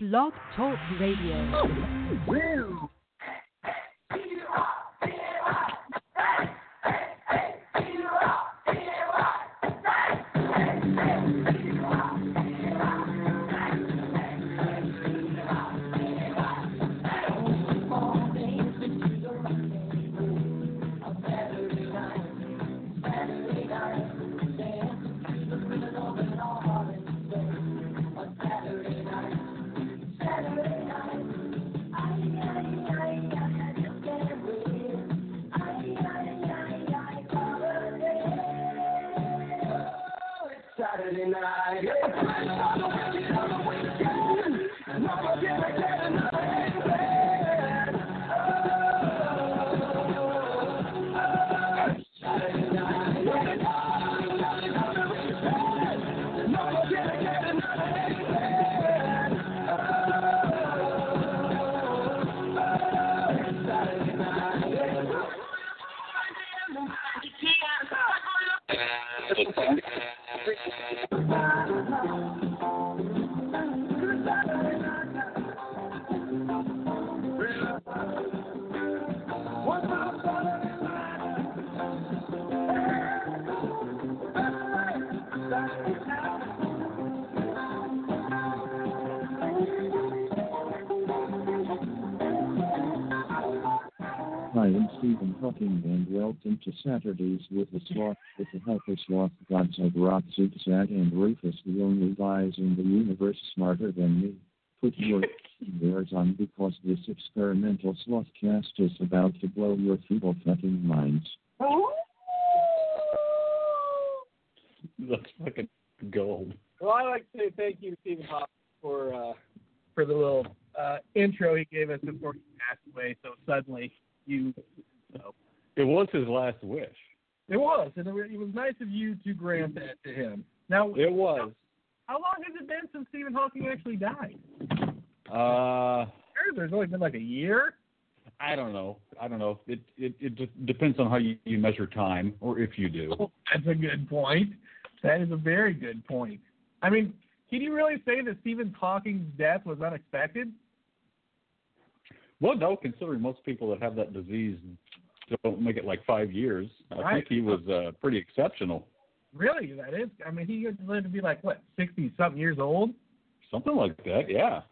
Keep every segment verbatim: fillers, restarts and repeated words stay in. Blog Talk Radio. Saturdays with the sloth, with the helper sloth, gods of rock, Zig Zag, and Rufus, the only guys in the universe smarter than me. Put your ears on because this experimental sloth cast is about to blow your feeble fucking minds. That's fucking gold. Well, I'd like to say thank you to Stephen Hawk for, uh, for the little uh, intro he gave us before he passed away, so suddenly you... So. It was his last wish. It was, and it was nice of you to grant that to him. Now it was. How, how long has it been since Stephen Hawking actually died? Uh, there's only been like a year. I don't know. I don't know. It it it just depends on how you, you measure time, or if you do. Oh, that's a good point. That is a very good point. I mean, can you really say that Stephen Hawking's death was unexpected? Well, no, considering most people that have that disease don't make it like five years. I right. think he was uh, pretty exceptional. Really? That is? I mean, he lived to be like, what, sixty-something years old? Something like that, yeah.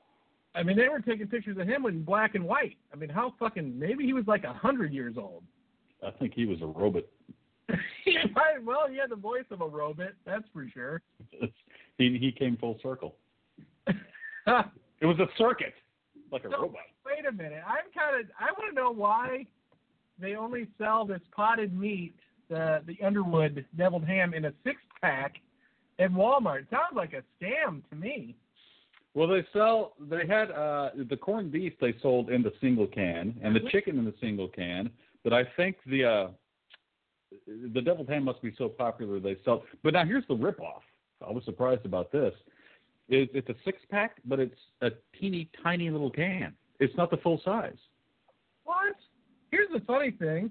I mean, they were taking pictures of him in black and white. I mean, how fucking, maybe he was like one hundred years old. I think he was a robot. Right, well, he had the voice of a robot, that's for sure. he he came full circle. It was a circuit, like a so, robot. Wait a minute. I'm kind of, I want to know why... They only sell this potted meat, the the Underwood deviled ham, in a six-pack at Walmart. It sounds like a scam to me. Well, they sell, they had uh, the corned beef they sold in the single can, and the chicken in the single can, but I think the uh, the deviled ham must be so popular they sell. But now here's the ripoff. I was surprised about this. It, it's a six-pack, but it's a teeny, tiny little can. It's not the full size. What? Here's the funny thing.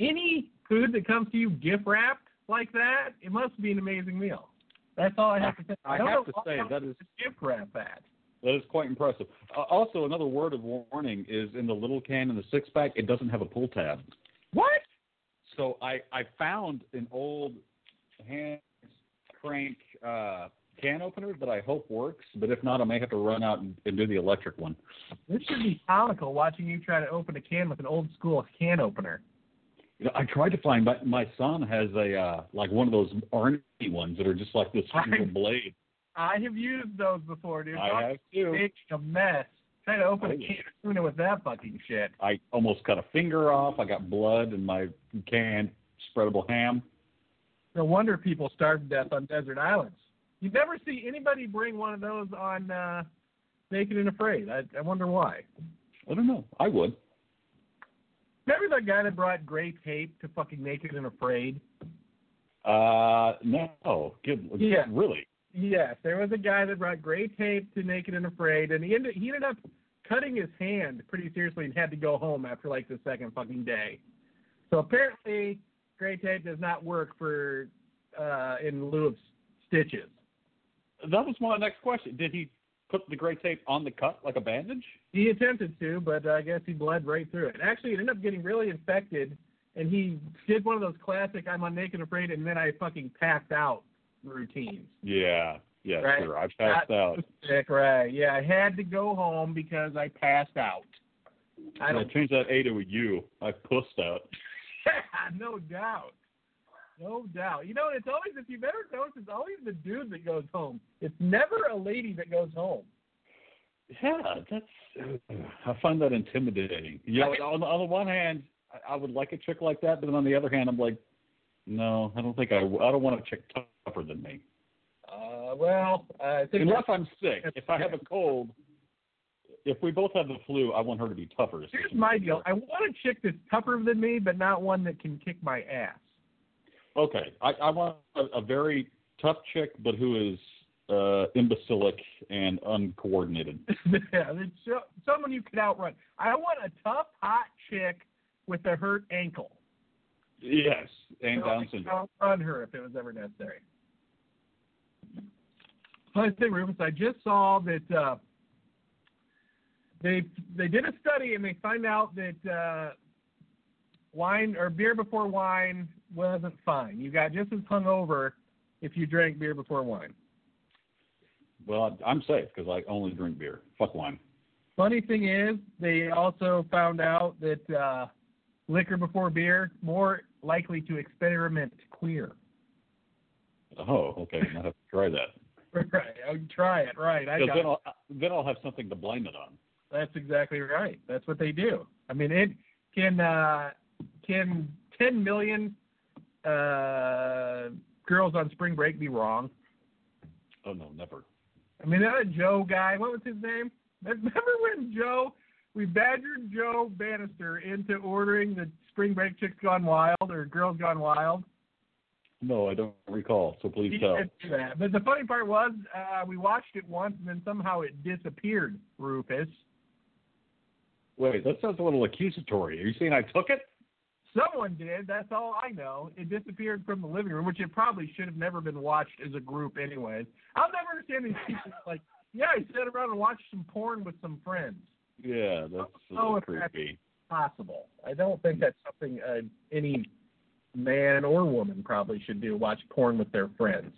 Any food that comes to you gift wrapped like that, it must be an amazing meal. That's all I have to say. I, I have to say that is gift wrap that. That is quite impressive. Uh, also, another word of warning is in the little can and the six pack, it doesn't have a pull tab. What? So I, I found an old hand crank uh, can opener that I hope works, but if not, I may have to run out and, and do the electric one. This should be comical, watching you try to open a can with an old school can opener. You know, I tried to find, but my, my son has a uh, like one of those Arnie ones that are just like this little blade. I have used those before, dude. I, I have too. It's a mess. Trying to open I, a can of tuna with that fucking shit. I almost cut a finger off. I got blood in my canned spreadable ham. No wonder people starve to death on desert islands. You never see anybody bring one of those on uh, Naked and Afraid. I, I wonder why. I don't know. I would. Remember that guy that brought gray tape to fucking Naked and Afraid? Uh, no. Good. Yeah. Really? Yes. There was a guy that brought gray tape to Naked and Afraid, and he ended, he ended up cutting his hand pretty seriously and had to go home after like the second fucking day. So apparently gray tape does not work for uh, in lieu of stitches. That was my next question. Did he put the gray tape on the cut like a bandage? He attempted to, but I guess he bled right through it. Actually, it ended up getting really infected, and he did one of those classic I'm on Naked and Afraid and then I fucking passed out routines. Yeah, yeah, right? Sure. I passed Not out. Sick, right. Yeah, I had to go home because I passed out. I, I changed that A to a U. I pussed out. No doubt. No doubt. You know, it's always, if you've ever noticed, it's always the dude that goes home. It's never a lady that goes home. Yeah, that's, I find that intimidating. You know, on, on the one hand, I, I would like a chick like that, but then on the other hand, I'm like, no, I don't think I, I don't want a chick tougher than me. Uh, well, I think unless I'm sick. If I have a cold, if we both have the flu, I want her to be tougher. Here's my deal. I want a chick that's tougher than me, but not one that can kick my ass. Okay, I, I want a, a very tough chick, but who is uh, imbecilic and uncoordinated. Yeah, so, someone you can outrun. I want a tough, hot chick with a hurt ankle. Yes, and Down syndrome. I outrun her if it was ever necessary. Funny thing, Rufus, I just saw that uh, they they did a study and they find out that uh, wine or beer before wine wasn't fine. You got just as hungover if you drank beer before wine. Well, I'm safe because I only drink beer. Fuck wine. Funny thing is, they also found out that uh, liquor before beer, more likely to experiment queer. Oh, okay. I might have to try that. Right. I'll try it. Right. I got then, it. I'll, then I'll have something to blame it on. That's exactly right. That's what they do. I mean, it can uh, can ten million Uh, girls on spring break be wrong? Oh, no, never. I mean, that Joe guy, what was his name? Remember when Joe, we badgered Joe Bannister into ordering the Spring Break Chicks Gone Wild or Girls Gone Wild? No, I don't recall, so please he tell. Didn't do that. But the funny part was uh, we watched it once, and then somehow it disappeared, Rufus. Wait, that sounds a little accusatory. Are you saying I took it? Someone did. That's all I know. It disappeared from the living room, which it probably should have never been watched as a group anyways. I'll never understand these people. Like, yeah, I sat around and watched some porn with some friends. Yeah, that's so creepy. That's possible. I don't think that's something uh, any man or woman probably should do, watch porn with their friends.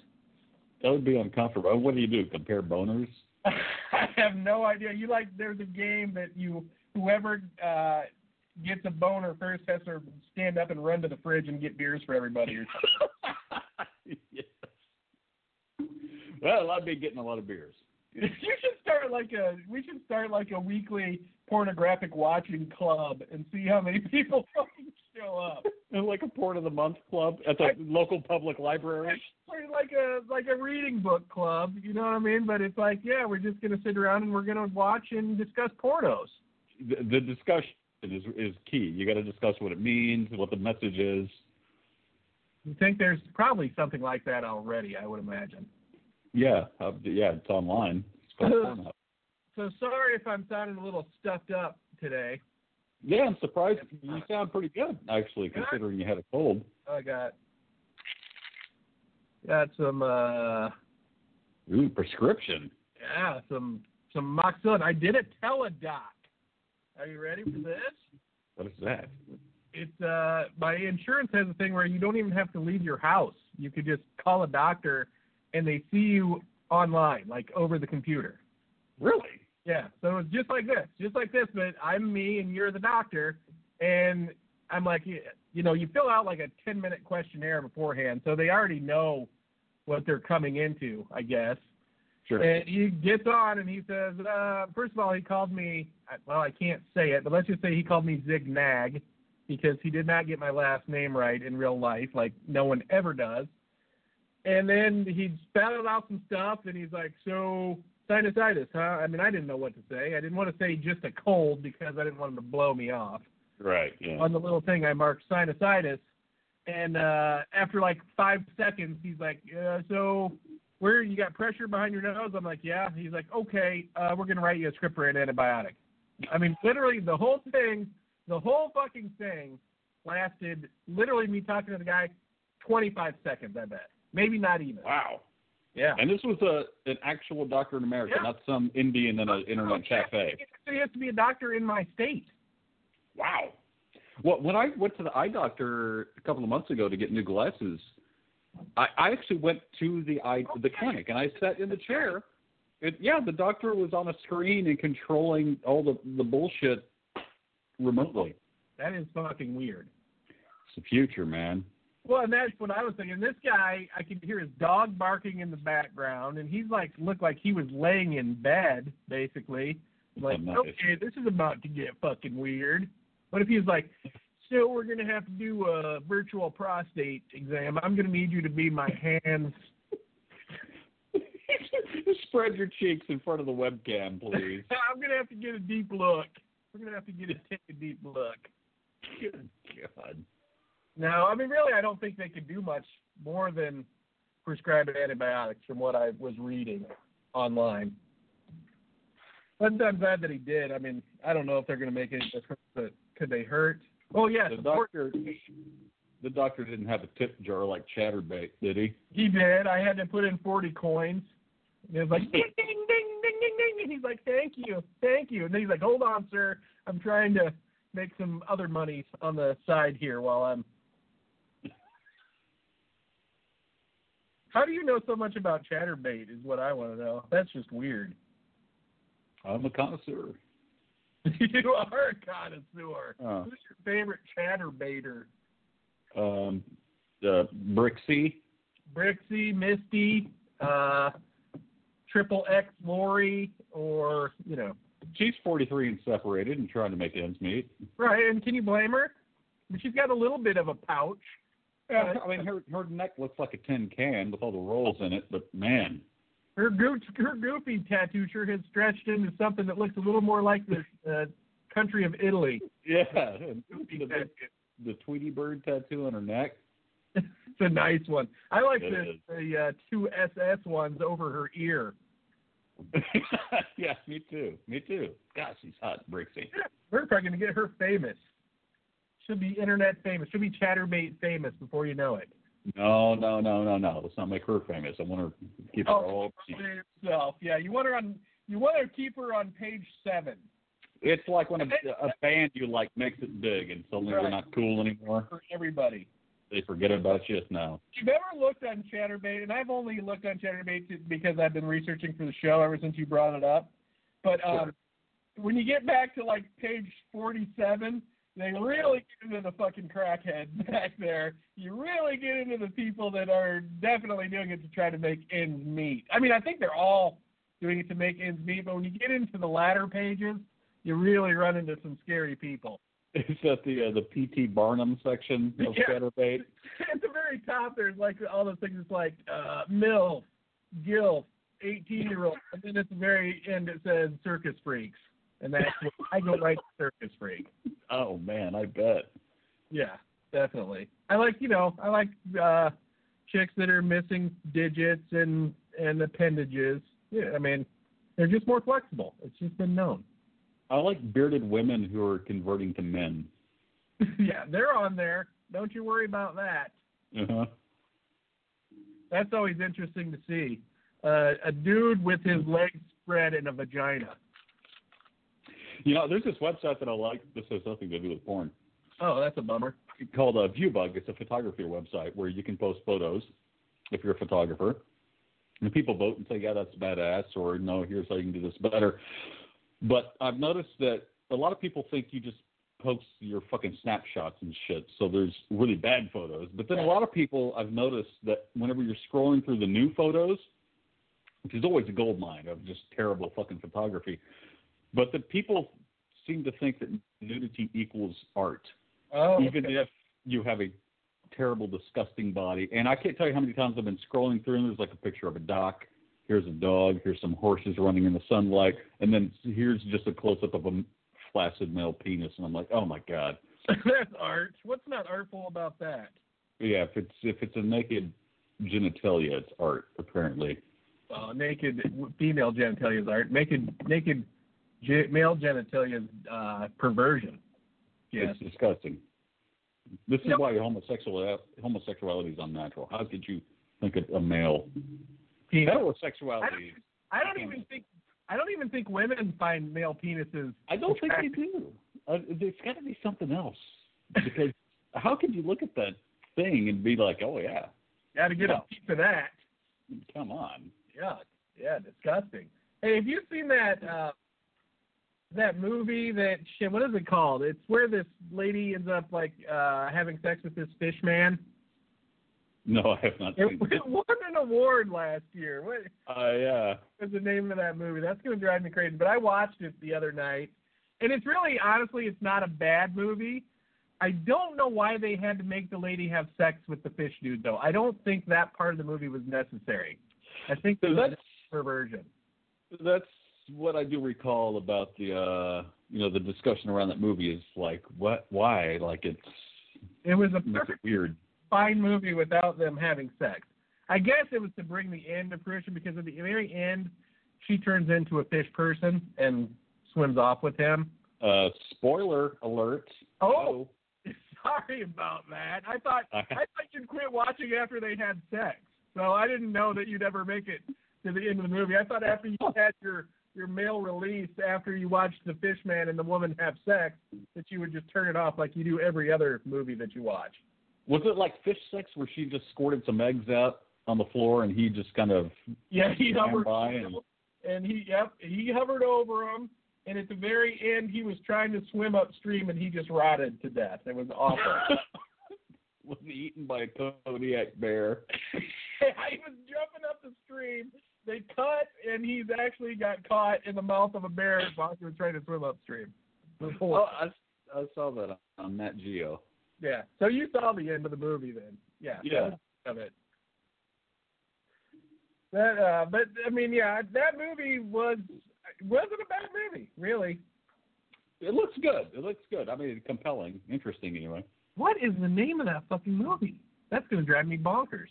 That would be uncomfortable. What do you do, compare boners? I have no idea. You like, there's a game that you, whoever uh, – gets a boner first has to stand up and run to the fridge and get beers for everybody or something. Yes. Well, I'd be getting a lot of beers. You should start like a we should start like a weekly pornographic watching club and see how many people fucking show up. Like a porn of the month club at the I, local public library. Like a like a reading book club, you know what I mean? But it's like, yeah, we're just gonna sit around and we're gonna watch and discuss pornos. The, the discussion Is is key. You got to discuss what it means, what the message is. You think there's probably something like that already? I would imagine. Yeah, uh, yeah, it's online. It's so sorry if I'm sounding a little stuffed up today. Yeah, I'm surprised. You sound pretty good actually, considering you had a cold. I got got some. Uh, Ooh, prescription. Yeah, some some amoxicillin. I did a teledoc. Are you ready for this? What is that? It's uh, my insurance has a thing where you don't even have to leave your house. You could just call a doctor, and they see you online, like over the computer. Really? Yeah. So it's just like this, just like this. But I'm me, and you're the doctor, and I'm like, you know, you fill out like a ten minute questionnaire beforehand, so they already know what they're coming into, I guess. Sure. And he gets on and he says, uh, first of all, he called me, well, I can't say it, but let's just say he called me Zig Nag because he did not get my last name right in real life, like no one ever does. And then he spouted out some stuff and he's like, so sinusitis, huh? I mean, I didn't know what to say. I didn't want to say just a cold because I didn't want him to blow me off. Right. Yeah. On the little thing, I marked sinusitis. And uh, after like five seconds, he's like, uh, so... where you got pressure behind your nose? I'm like, yeah. He's like, okay, uh, we're going to write you a script for an antibiotic. I mean, literally the whole thing, the whole fucking thing lasted, literally me talking to the guy, twenty-five seconds, I bet. Maybe not even. Wow. Yeah. And this was a an actual doctor in America, yeah. not some Indian in an internet cafe. So you have to be a doctor in my state. Wow. Well, when I went to the eye doctor a couple of months ago to get new glasses, I, I actually went to the eye okay. the clinic, and I sat in the chair. It, yeah, the doctor was on a screen and controlling all the, the bullshit remotely. That is fucking weird. It's the future, man. Well, and that's what I was thinking. This guy, I could hear his dog barking in the background, and he's like, looked like he was laying in bed, basically. Like, okay, this is about to get fucking weird. But if he's like, so we're going to have to do a virtual prostate exam. I'm going to need you to be my hands. Spread your cheeks in front of the webcam, please. I'm going to have to get a deep look. We're going to have to get a, take a deep look. Good God. No, I mean, really, I don't think they could do much more than prescribe antibiotics from what I was reading online. But I'm glad that he did. I mean, I don't know if they're going to make any difference, but could they hurt? Oh, yeah. The doctor, the doctor didn't have a tip jar like Chatterbait, did he? He did. I had to put in forty coins. And it was like, ding, ding, ding, ding, ding, ding. And he's like, thank you, thank you. And then he's like, hold on, sir. I'm trying to make some other money on the side here while I'm... How do you know so much about Chatterbait is what I want to know. That's just weird. I'm a connoisseur. You are a connoisseur. Uh, Who's your favorite Chatterbaiter? Um, uh, Brixie. Brixie, Misty, uh, Triple X Lori, or, you know. She's forty-three and separated and trying to make ends meet. Right, and can you blame her? But she's got a little bit of a pouch. Yeah, I mean, her her neck looks like a tin can with all the rolls in it, but man. Her, gooch, her goofy tattoo sure has stretched into something that looks a little more like the uh, country of Italy. Yeah, the, the, the Tweety Bird tattoo on her neck. It's a nice one. I like it the, the uh, two S S ones over her ear. Yeah, me too. Me too. Gosh, she's hot, Brixie. Yeah, we're probably going to get her famous. She'll be internet famous. She'll be Chatterbait famous before you know it. No, no, no, no, no. Let's not make her famous. I want her to keep her oh, all herself. Yeah, you want her on. You want her to keep her on page seven. It's like when a, a band you like makes it big, and suddenly right. they're not cool anymore. For everybody. They forget about you now. If you've ever looked on Chatterbait, and I've only looked on Chatterbait because I've been researching for the show ever since you brought it up. But um, sure. when you get back to like page forty-seven. They really get into the fucking crackheads back there. You really get into the people that are definitely doing it to try to make ends meet. I mean, I think they're all doing it to make ends meet, but when you get into the latter pages, you really run into some scary people. Is that the uh, the P T. Barnum section of yeah. Chatterbait? At the very top, there's like all those things like uh, MILF, GILF, eighteen-year-old, and then at the very end it says circus freaks. And that's what I go right to circus freak. Oh man, I bet. Yeah, definitely. I like you know, I like uh, chicks that are missing digits and, and appendages. Yeah, I mean, they're just more flexible. It's just been known. I like bearded women who are converting to men. Yeah, they're on there. Don't you worry about that. Uh huh. That's always interesting to see. Uh, a dude with his legs spread in a vagina. You know, there's this website that I like. This has nothing to do with porn. Oh, that's a bummer. It's called uh, ViewBug. It's a photography website where you can post photos if you're a photographer. And people vote and say, yeah, that's badass, or no, here's how you can do this better. But I've noticed that a lot of people think you just post your fucking snapshots and shit, so there's really bad photos. But then a lot of people, I've noticed that whenever you're scrolling through the new photos, which is always a goldmine of just terrible fucking photography, but the people seem to think that nudity equals art, oh, even okay. if you have a terrible, disgusting body. And I can't tell you how many times I've been scrolling through, and there's like a picture of a dock, here's a dog, here's some horses running in the sunlight, and then here's just a close-up of a flaccid male penis, and I'm like, oh, my God. That's art. What's not artful about that? Yeah, if it's if it's a naked genitalia, it's art, apparently. Uh, naked female genitalia is art. Naked naked... Male genitalia is uh, perversion. Yes. It's disgusting. This you is know, why homosexuality, homosexuality is unnatural. How could you think of a male Homosexuality. I don't, I don't even think I don't even think women find male penises. I don't attractive. think they do. Uh, there's got to be something else, because how could you look at that thing and be like, oh yeah, got to get yeah. a piece of that. Come on. Yeah, yeah, disgusting. Hey, have you seen that uh, that movie that shit? What is it called? It's where this lady ends up like uh, having sex with this fish man. No, I have not seen it. It won an award last year. What uh, yeah. was the name of that movie? That's going to drive me crazy. But I watched it the other night, and it's really, honestly, it's not a bad movie. I don't know why they had to make the lady have sex with the fish dude, though. I don't think that part of the movie was necessary. I think so that's a perversion. That's what I do recall about the, uh, you know, the discussion around that movie is like, what, why? Like it's it was a perfect weird. fine movie without them having sex. I guess it was to bring the end to fruition, because at the very end, she turns into a fish person and swims off with him. Uh, spoiler alert. Oh, oh. Sorry about that. I thought I thought you'd quit watching after they had sex. So I didn't know that you'd ever make it to the end of the movie. I thought after you had your, your male release, after you watched the fish man and the woman have sex, that you would just turn it off like you do every other movie that you watch. Was it like fish sex where she just squirted some eggs out on the floor and he just kind of yeah he hovered by and, and he yep he hovered over him, and at the very end he was trying to swim upstream and he just rotted to death. It was awful. Was eaten by a Kodiak bear. He was jumping up the stream. They cut and he's actually got caught in the mouth of a bear while he was trying to swim upstream. Oh, I, I saw that on Nat Geo. Yeah, so you saw the end of the movie then. Yeah. Yeah. Of it. That, uh, but, I mean, yeah, that movie was, wasn't a bad movie, really. It looks good. It looks good. I mean, compelling, interesting anyway. What is the name of that fucking movie? That's going to drive me bonkers.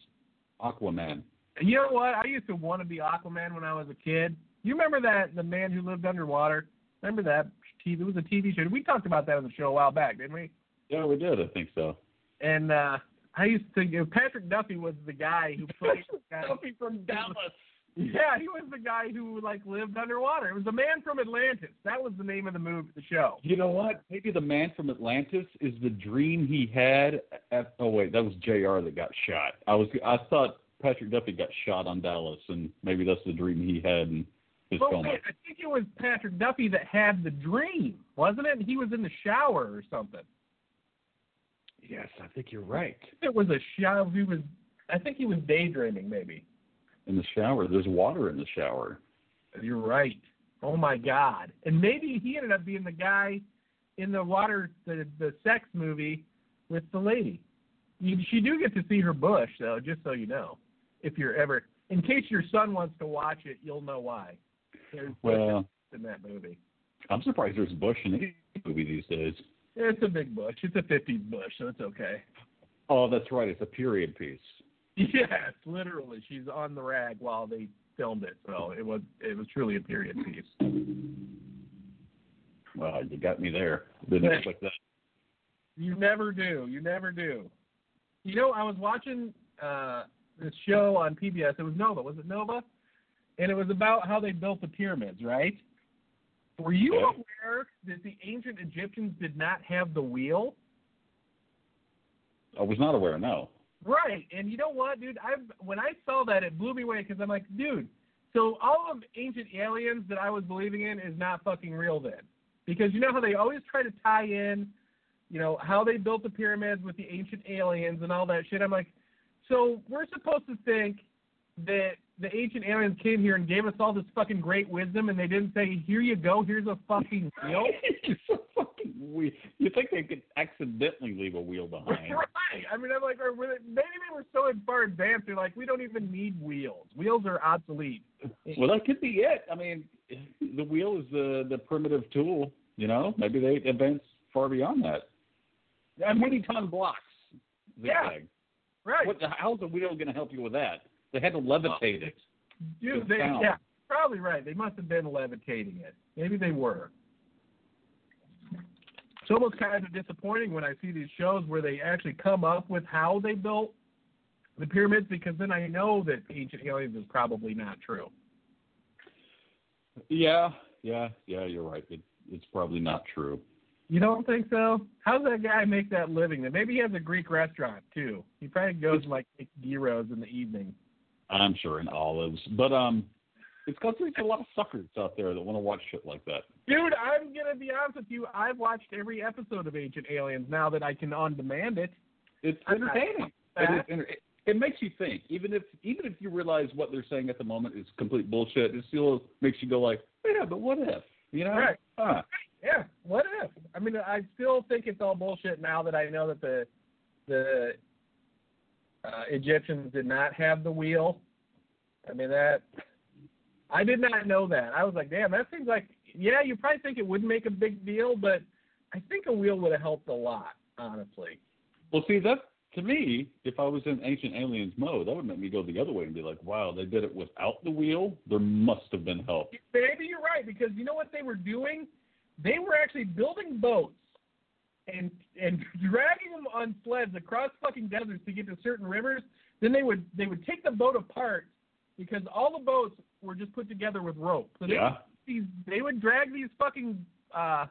Aquaman. You know what? I used to want to be Aquaman when I was a kid. You remember that, The Man Who Lived Underwater? Remember that? It was a T V show. We talked about that on the show a while back, didn't we? Yeah, we did. I think so. And uh, I used to think Patrick Duffy was the guy who played Duffy from Dallas. Yeah, he was the guy who like lived underwater. It was The Man from Atlantis. That was the name of the movie, the show. You know what? Maybe The Man from Atlantis is the dream he had. At, oh wait, that was J R that got shot. I was I thought Patrick Duffy got shot on Dallas, and maybe that's the dream he had. And Well, oh, I think it was Patrick Duffy that had the dream, wasn't it? He was in the shower or something. Yes, I think you're right. It was a shower. He was, I think he was daydreaming, maybe. In the shower. There's water in the shower. You're right. Oh, my God. And maybe he ended up being the guy in the water, the, the sex movie with the lady. You, she do get to see her bush, though, just so you know. If you're ever, in case your son wants to watch it, you'll know why. There's well, in that movie. I'm surprised there's bush in any movie these days. It's a big bush. It's a fifties bush, so it's okay. Oh, that's right. It's a period piece. Yes, literally. She's on the rag while they filmed it, so it was it was truly a period piece. Well, you got me there. Didn't expect that. You never do. You never do. You know, I was watching uh, this show on P B S. It was Nova. Was it Nova? And it was about how they built the pyramids, right? Were you aware that the ancient Egyptians did not have the wheel? I was not aware, no. Right, and you know what, dude? I when I saw that, it blew me away, because I'm like, dude, so all of Ancient Aliens that I was believing in is not fucking real then. Because you know how they always try to tie in, you know, how they built the pyramids with the ancient aliens and all that shit. I'm like, so we're supposed to think that the ancient aliens came here and gave us all this fucking great wisdom, and they didn't say, here you go, here's a fucking wheel. It's a fucking wheel. You think they could accidentally leave a wheel behind. Right. I mean, I'm like, or were they, maybe they were so far advanced, they're like, we don't even need wheels. Wheels are obsolete. Well, that could be it. I mean, the wheel is the, the primitive tool, you know? Maybe they advanced far beyond that. twenty-ton blocks. Yeah, thing. Right. What, how's the wheel going to help you with that? They had to levitate it. Dude, they, yeah, probably right. They must have been levitating it. Maybe they were. It's almost kind of disappointing when I see these shows where they actually come up with how they built the pyramids, because then I know that Ancient Aliens is probably not true. Yeah, yeah, yeah, you're right. It, it's probably not true. You don't think so? How does that guy make that living? Maybe he has a Greek restaurant, too. He probably goes and, like, makes gyros in the evening. I'm sure, and olives. But um, it's because there's a lot of suckers out there that want to watch shit like that. Dude, I'm going to be honest with you. I've watched every episode of Ancient Aliens now that I can on-demand it. It's entertaining. It, is enter- it, it makes you think. Even if even if you realize what they're saying at the moment is complete bullshit, it still makes you go like, yeah, but what if? You know? Right. Huh. Yeah, what if? I mean, I still think it's all bullshit now that I know that the the uh, Egyptians did not have the wheel. I mean, that I did not know that. I was like, damn, that seems like, yeah, you probably think it wouldn't make a big deal, but I think a wheel would have helped a lot, honestly. Well, see, that to me, if I was in Ancient Aliens mode, that would make me go the other way and be like, wow, they did it without the wheel? There must have been help. Maybe you're right, because you know what they were doing? They were actually building boats and and dragging them on sleds across fucking deserts to get to certain rivers. Then they would they would take the boat apart because all the boats were just put together with rope. So they, yeah. these, they would drag these fucking uh,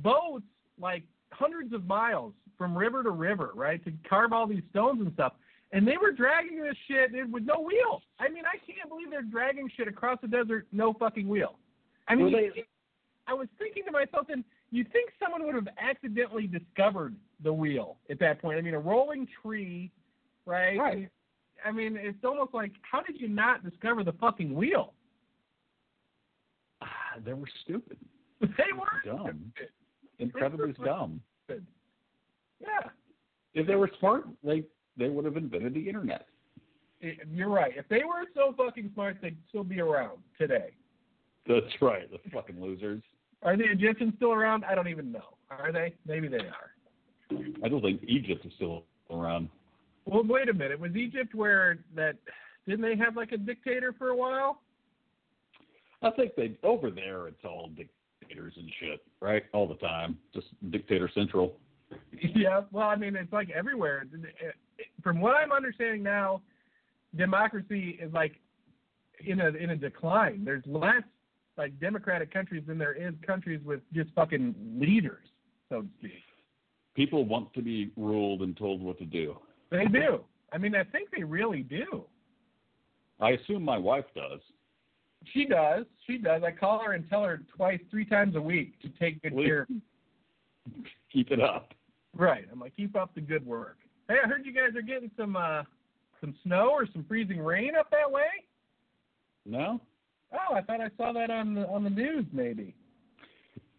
boats like hundreds of miles from river to river, right, to carve all these stones and stuff. And they were dragging this shit with no wheel. I mean, I can't believe they're dragging shit across the desert, no fucking wheel. I mean, well, they, I was thinking to myself, then you'd think someone would have accidentally discovered the wheel at that point. I mean, a rolling tree, right? Right. I mean, it's almost like, how did you not discover the fucking wheel? Ah, they were stupid. They were dumb. Stupid. Incredibly they were dumb. Stupid. Yeah. If they were smart, they they would have invented the internet. It, you're right. If they were so fucking smart, they'd still be around today. That's right. The fucking losers. Are the Egyptians still around? I don't even know. Are they? Maybe they are. I don't think Egypt is still around. Well, wait a minute. Was Egypt where that, didn't they have like a dictator for a while? I think they, over there it's all dictators and shit, right? All the time. Just dictator central. Yeah, well, I mean, it's like everywhere. From what I'm understanding now, democracy is like in a in a decline. There's less like democratic countries than there is countries with just fucking leaders, so to speak. People want to be ruled and told what to do. They do. I mean, I think they really do. I assume my wife does. She does. She does. I call her and tell her twice, three times a week to take good Please. care. Keep it up. Right. I'm like, keep up the good work. Hey, I heard you guys are getting some uh, some snow or some freezing rain up that way? No. Oh, I thought I saw that on the on the news, maybe.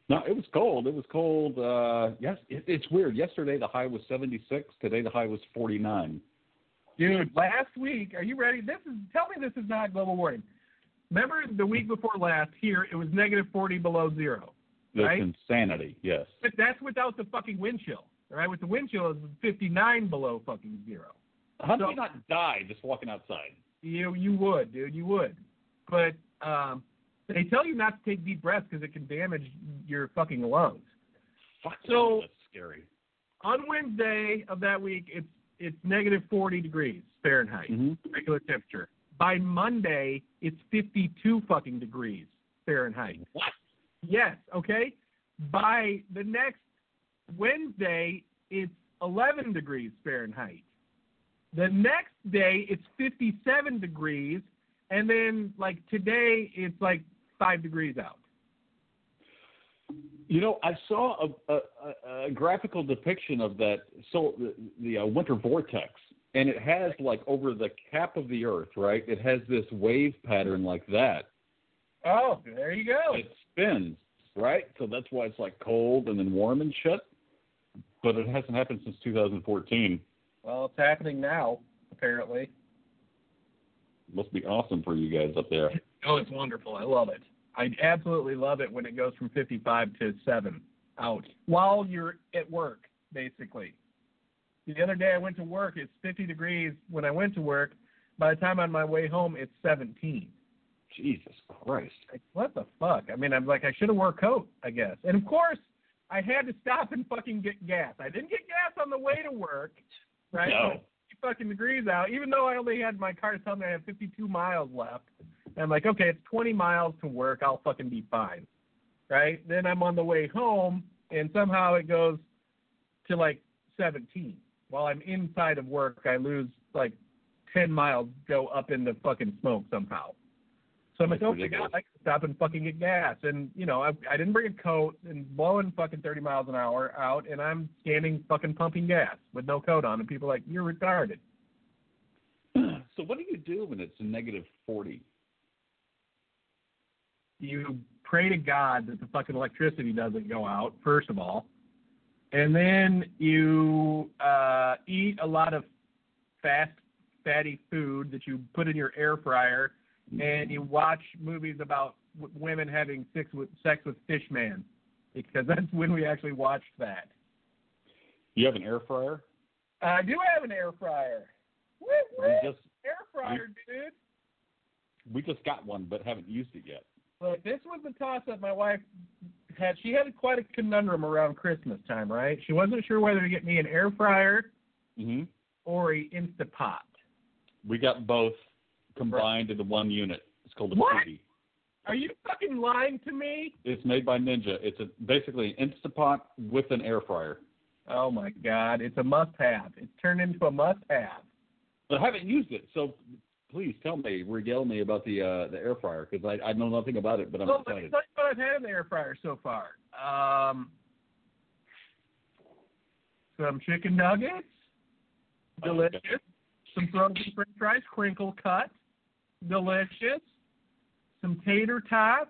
No, it was cold. It was cold. Uh, yes, it, it's weird. Yesterday the high was seventy-six. Today the high was forty-nine. Dude, last week, are you ready? This is tell me this is not global warming. Remember the week before last here, it was negative forty below zero. That's right? Insanity. Yes. But that's without the fucking wind chill, right? With the wind chill, it's fifty-nine below fucking zero. How do so, you not die just walking outside? You you would, dude. You would. But um, they tell you not to take deep breaths because it can damage your fucking lungs. Fuck, so, that's scary. On Wednesday of that week, it's it's negative forty degrees Fahrenheit, mm-hmm. regular temperature. By Monday, it's fifty-two fucking degrees Fahrenheit. What? Yes, okay? By the next Wednesday, it's eleven degrees Fahrenheit. The next day, it's fifty-seven degrees. And then, like, today, it's, like, five degrees out. You know, I saw a, a, a graphical depiction of that, so the, the uh, winter vortex, and it has, like, over the cap of the Earth, right? It has this wave pattern like that. Oh, there you go. It spins, right? So that's why it's, like, cold and then warm and shit. But it hasn't happened since two thousand fourteen. Well, it's happening now, apparently. Must be awesome for you guys up there. Oh, it's wonderful. I love it. I absolutely love it when it goes from fifty-five to seven out while you're at work, basically. The other day I went to work, it's fifty degrees when I went to work. By the time on my way home, it's seventeen. Jesus Christ. Like, what the fuck? I mean, I'm like, I should have wore a coat, I guess. And, of course, I had to stop and fucking get gas. I didn't get gas on the way to work, right? No. fucking degrees out, even though I only had my car telling me I had fifty-two miles left. And I'm like, okay, it's twenty miles to work. I'll fucking be fine. Right? Then I'm on the way home, and somehow it goes to like seventeen. While I'm inside of work, I lose like ten miles, go up into fucking smoke somehow. So I'm like, oh my God, I can stop and fucking get gas. And, you know, I, I didn't bring a coat and blowing fucking thirty miles an hour out, and I'm standing fucking pumping gas with no coat on. And people are like, you're retarded. So what do you do when it's a negative forty? You pray to God that the fucking electricity doesn't go out, first of all. And then you uh, eat a lot of fast, fatty food that you put in your air fryer, and you watch movies about w- women having sex with, sex with fish man, because that's when we actually watched that. You have an air fryer? I do have an air fryer. Woo, woo. Just, air fryer, we, dude. We just got one, but haven't used it yet. Look, this was the toss-up my wife had. She had quite a conundrum around Christmas time, right? She wasn't sure whether to get me an air fryer mm-hmm. or an Instant Pot. We got both combined right into one unit. It's called a What? P D. Are you fucking lying to me? It's made by Ninja. It's a, basically an Instant Pot with an air fryer. Oh, my God. It's a must-have. It's turned into a must-have. But I haven't used it, so... Please tell me, regale me about the uh, the air fryer, because I, I know nothing about it, but I'm well, excited. Well, let me tell you what I've had in the air fryer so far. Um, some chicken nuggets, delicious. Oh, okay. Some frozen french fries, crinkle cut, delicious. Some tater tots,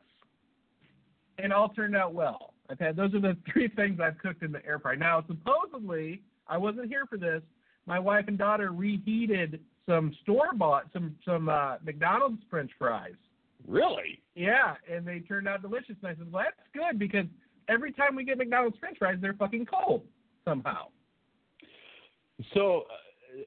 and all turned out well. I've had those are the three things I've cooked in the air fryer. Now, supposedly, I wasn't here for this, my wife and daughter reheated some store-bought, some some uh, McDonald's French fries. Really? Yeah, and they turned out delicious. And I said, well, that's good, because every time we get McDonald's French fries, they're fucking cold somehow. So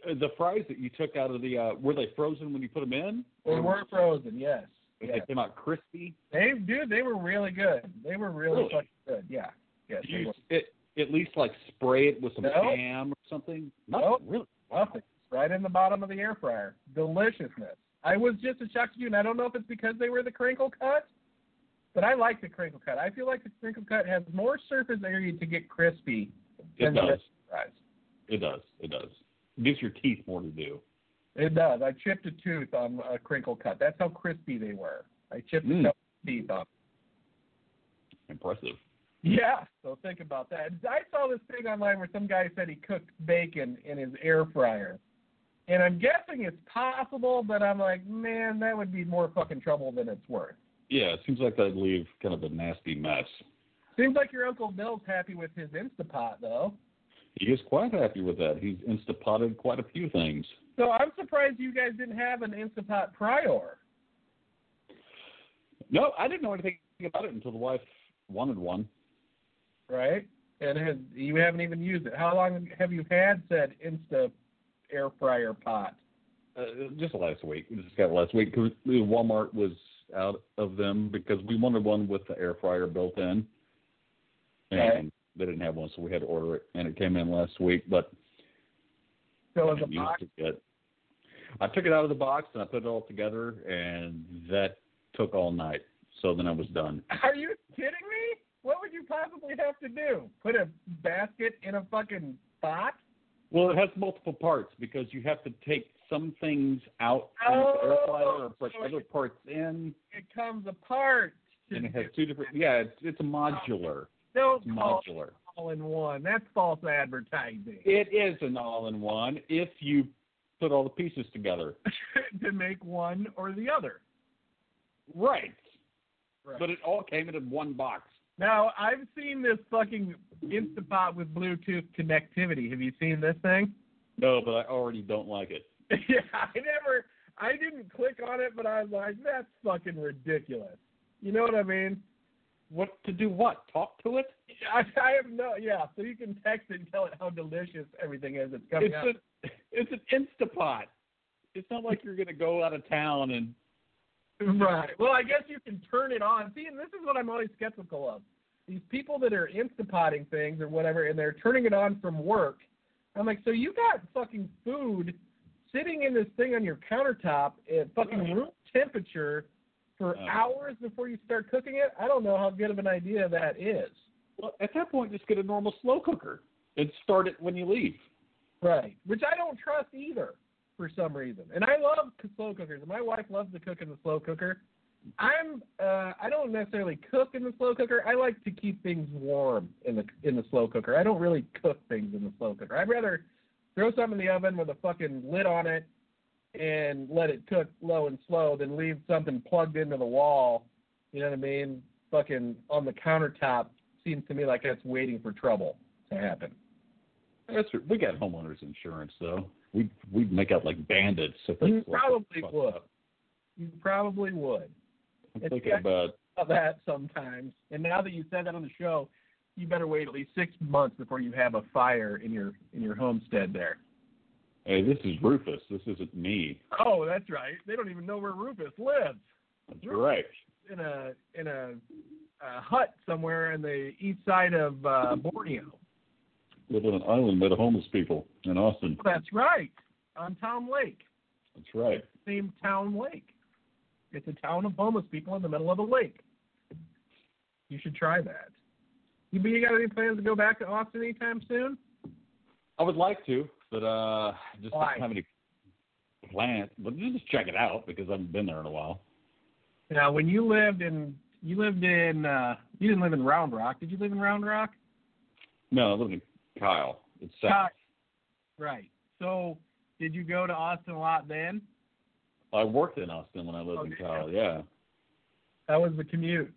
uh, the fries that you took out of the, uh, were they frozen when you put them in? They were frozen, yes. They yes. came out crispy? They, dude, they were really good. They were really, really? fucking good, yeah. Yes, Did you it, at least, like, spray it with some nope. jam or something? Not nope. really. Nothing. Right in the bottom of the air fryer. Deliciousness. I was just as shocked as you, and I don't know if it's because they were the crinkle cut, but I like the crinkle cut. I feel like the crinkle cut has more surface area to get crispy than the rest of the fries. It does. It does. It gives your teeth more to do. It does. I chipped a tooth on a crinkle cut. That's how crispy they were. I chipped mm. a teeth off. Impressive. Yeah, so think about that. I saw this thing online where some guy said he cooked bacon in his air fryer. And I'm guessing it's possible, but I'm like, man, that would be more fucking trouble than it's worth. Yeah, it seems like that'd leave kind of a nasty mess. Seems like your Uncle Bill's happy with his Instant Pot, though. He is quite happy with that. He's Instant Potted quite a few things. So I'm surprised you guys didn't have an Instant Pot prior. No, I didn't know anything about it until the wife wanted one. Right? And has, you haven't even used it. How long have you had said Insta air fryer pot? Uh, just last week. We just got it last week because Walmart was out of them because we wanted one with the air fryer built in. And okay. they didn't have one, so we had to order it. And it came in last week. But so I, the box? It. I took it out of the box and I put it all together, and that took all night. So then I was done. Are you kidding me? What would you possibly have to do? Put a basket in a fucking pot? Well, it has multiple parts because you have to take some things out oh, from the air fryer or put so other it, parts in. It comes apart. And it has two different. Yeah, it's, it's a modular. Don't it's modular. All in one. That's false advertising. It is an all in one if you put all the pieces together to make one or the other. Right. right. But it all came in one box. Now, I've seen this fucking Instant Pot with Bluetooth connectivity. Have you seen this thing? No, but I already don't like it. Yeah, I never, I didn't click on it, but I was like, that's fucking ridiculous. You know what I mean? What, to do what? Talk to it? I, I have no, yeah, so you can text it and tell it how delicious everything is that's coming out. It's an Instant Pot. It's not like you're going to go out of town and... Right. Well, I guess you can turn it on. See, and this is what I'm always skeptical of. These people that are Instapotting things or whatever, and they're turning it on from work. I'm like, so you got fucking food sitting in this thing on your countertop at fucking room temperature for oh. hours before you start cooking it, I don't know how good of an idea that is. Well, at that point, just get a normal slow cooker and start it when you leave. Right, which I don't trust either for some reason. And I love slow cookers. My wife loves to cook in the slow cooker. I'm uh, I don't necessarily cook in the slow cooker. I like to keep things warm in the in the slow cooker. I don't really cook things in the slow cooker. I'd rather throw something in the oven with a fucking lid on it and let it cook low and slow than leave something plugged into the wall, you know what I mean, fucking on the countertop. Seems to me like that's waiting for trouble to happen. That's we got homeowners insurance though. We we'd make out like bandits. If you probably would. Up. You probably would. I'm thinking about that sometimes. And now that you said that on the show, you better wait at least six months before you have a fire in your in your homestead there. Hey, this is Rufus. This isn't me. Oh, that's right. They don't even know where Rufus lives. That's Rufus right. In a in a, a hut somewhere in the east side of uh, Borneo. Live on an island with homeless people in Austin. That's right. On Town Lake. That's right. Same Town Lake. It's a town of homeless people in the middle of a lake. You should try that. You, you got any plans to go back to Austin anytime soon? I would like to, but uh, just Why? don't have any plans. But just check it out because I haven't been there in a while. Now, when you lived in, you lived in, uh, you didn't live in Round Rock. Did you live in Round Rock? No, I lived in Kyle. It's south. Kyle. Right. So, did you go to Austin a lot then? I worked in Austin when I lived oh, in Kyle. Yeah. How was the commute?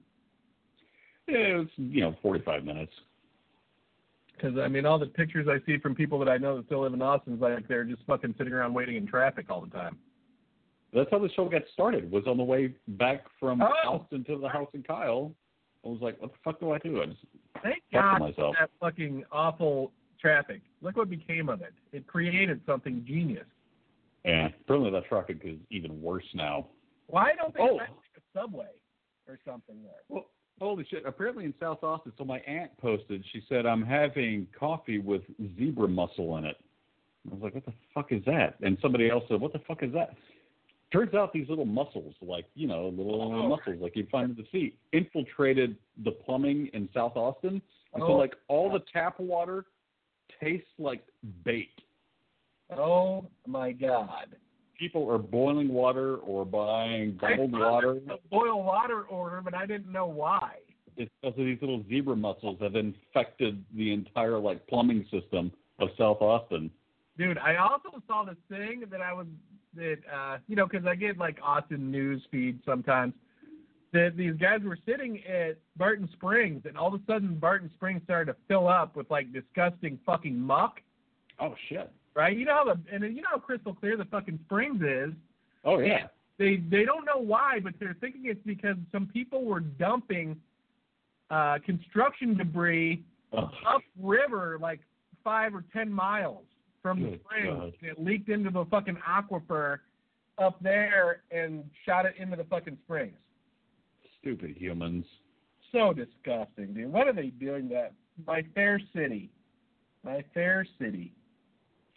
Yeah, it was, you know, forty-five minutes. Because, I mean, all the pictures I see from people that I know that still live in Austin is like they're just fucking sitting around waiting in traffic all the time. That's how the show got started, was on the way back from oh. Austin to the house in Kyle. I was like, what the fuck do I do? I just Thank God myself. That fucking awful traffic. Look what became of it. It created something genius. Yeah, apparently that traffic is even worse now. Why don't they oh. have a subway or something there? Well, holy shit. Apparently in South Austin, so my aunt posted, she said, I'm having coffee with zebra mussel in it. I was like, what the fuck is that? And somebody else said, what the fuck is that? Turns out these little mussels, like, you know, little oh. mussels like you find in the sea, infiltrated the plumbing in South Austin. And oh. so, like, all the tap water tastes like bait. Oh, my God. People are boiling water or buying boiled water. Boil water order, but I didn't know why. It's because of these little zebra mussels have infected the entire, like, plumbing system of South Austin. Dude, I also saw this thing that I was, that uh, you know, because I get, like, Austin news feed sometimes, that these guys were sitting at Barton Springs, and all of a sudden Barton Springs started to fill up with, like, disgusting fucking muck. Oh, shit. Right, you know how the and you know how crystal clear the fucking springs is. Oh yeah. They they don't know why, but they're thinking it's because some people were dumping uh, construction debris oh. upriver like five or ten miles from the springs. It leaked into the fucking aquifer up there and shot it into the fucking springs. Stupid humans. So disgusting, dude. What are they doing that? My fair city. My fair city.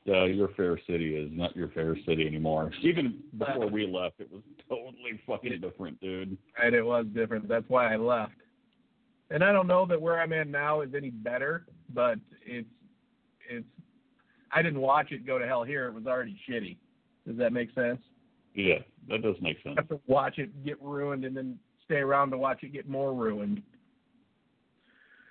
Uh, your fair city is not your fair city anymore. Even before we left, it was totally fucking different, dude. Right, it was different. That's why I left. And I don't know that where I'm at now is any better, but it's it's. I didn't watch it go to hell here. It was already shitty. Does that make sense? Yeah, that does make sense. I have to watch it get ruined and then stay around to watch it get more ruined.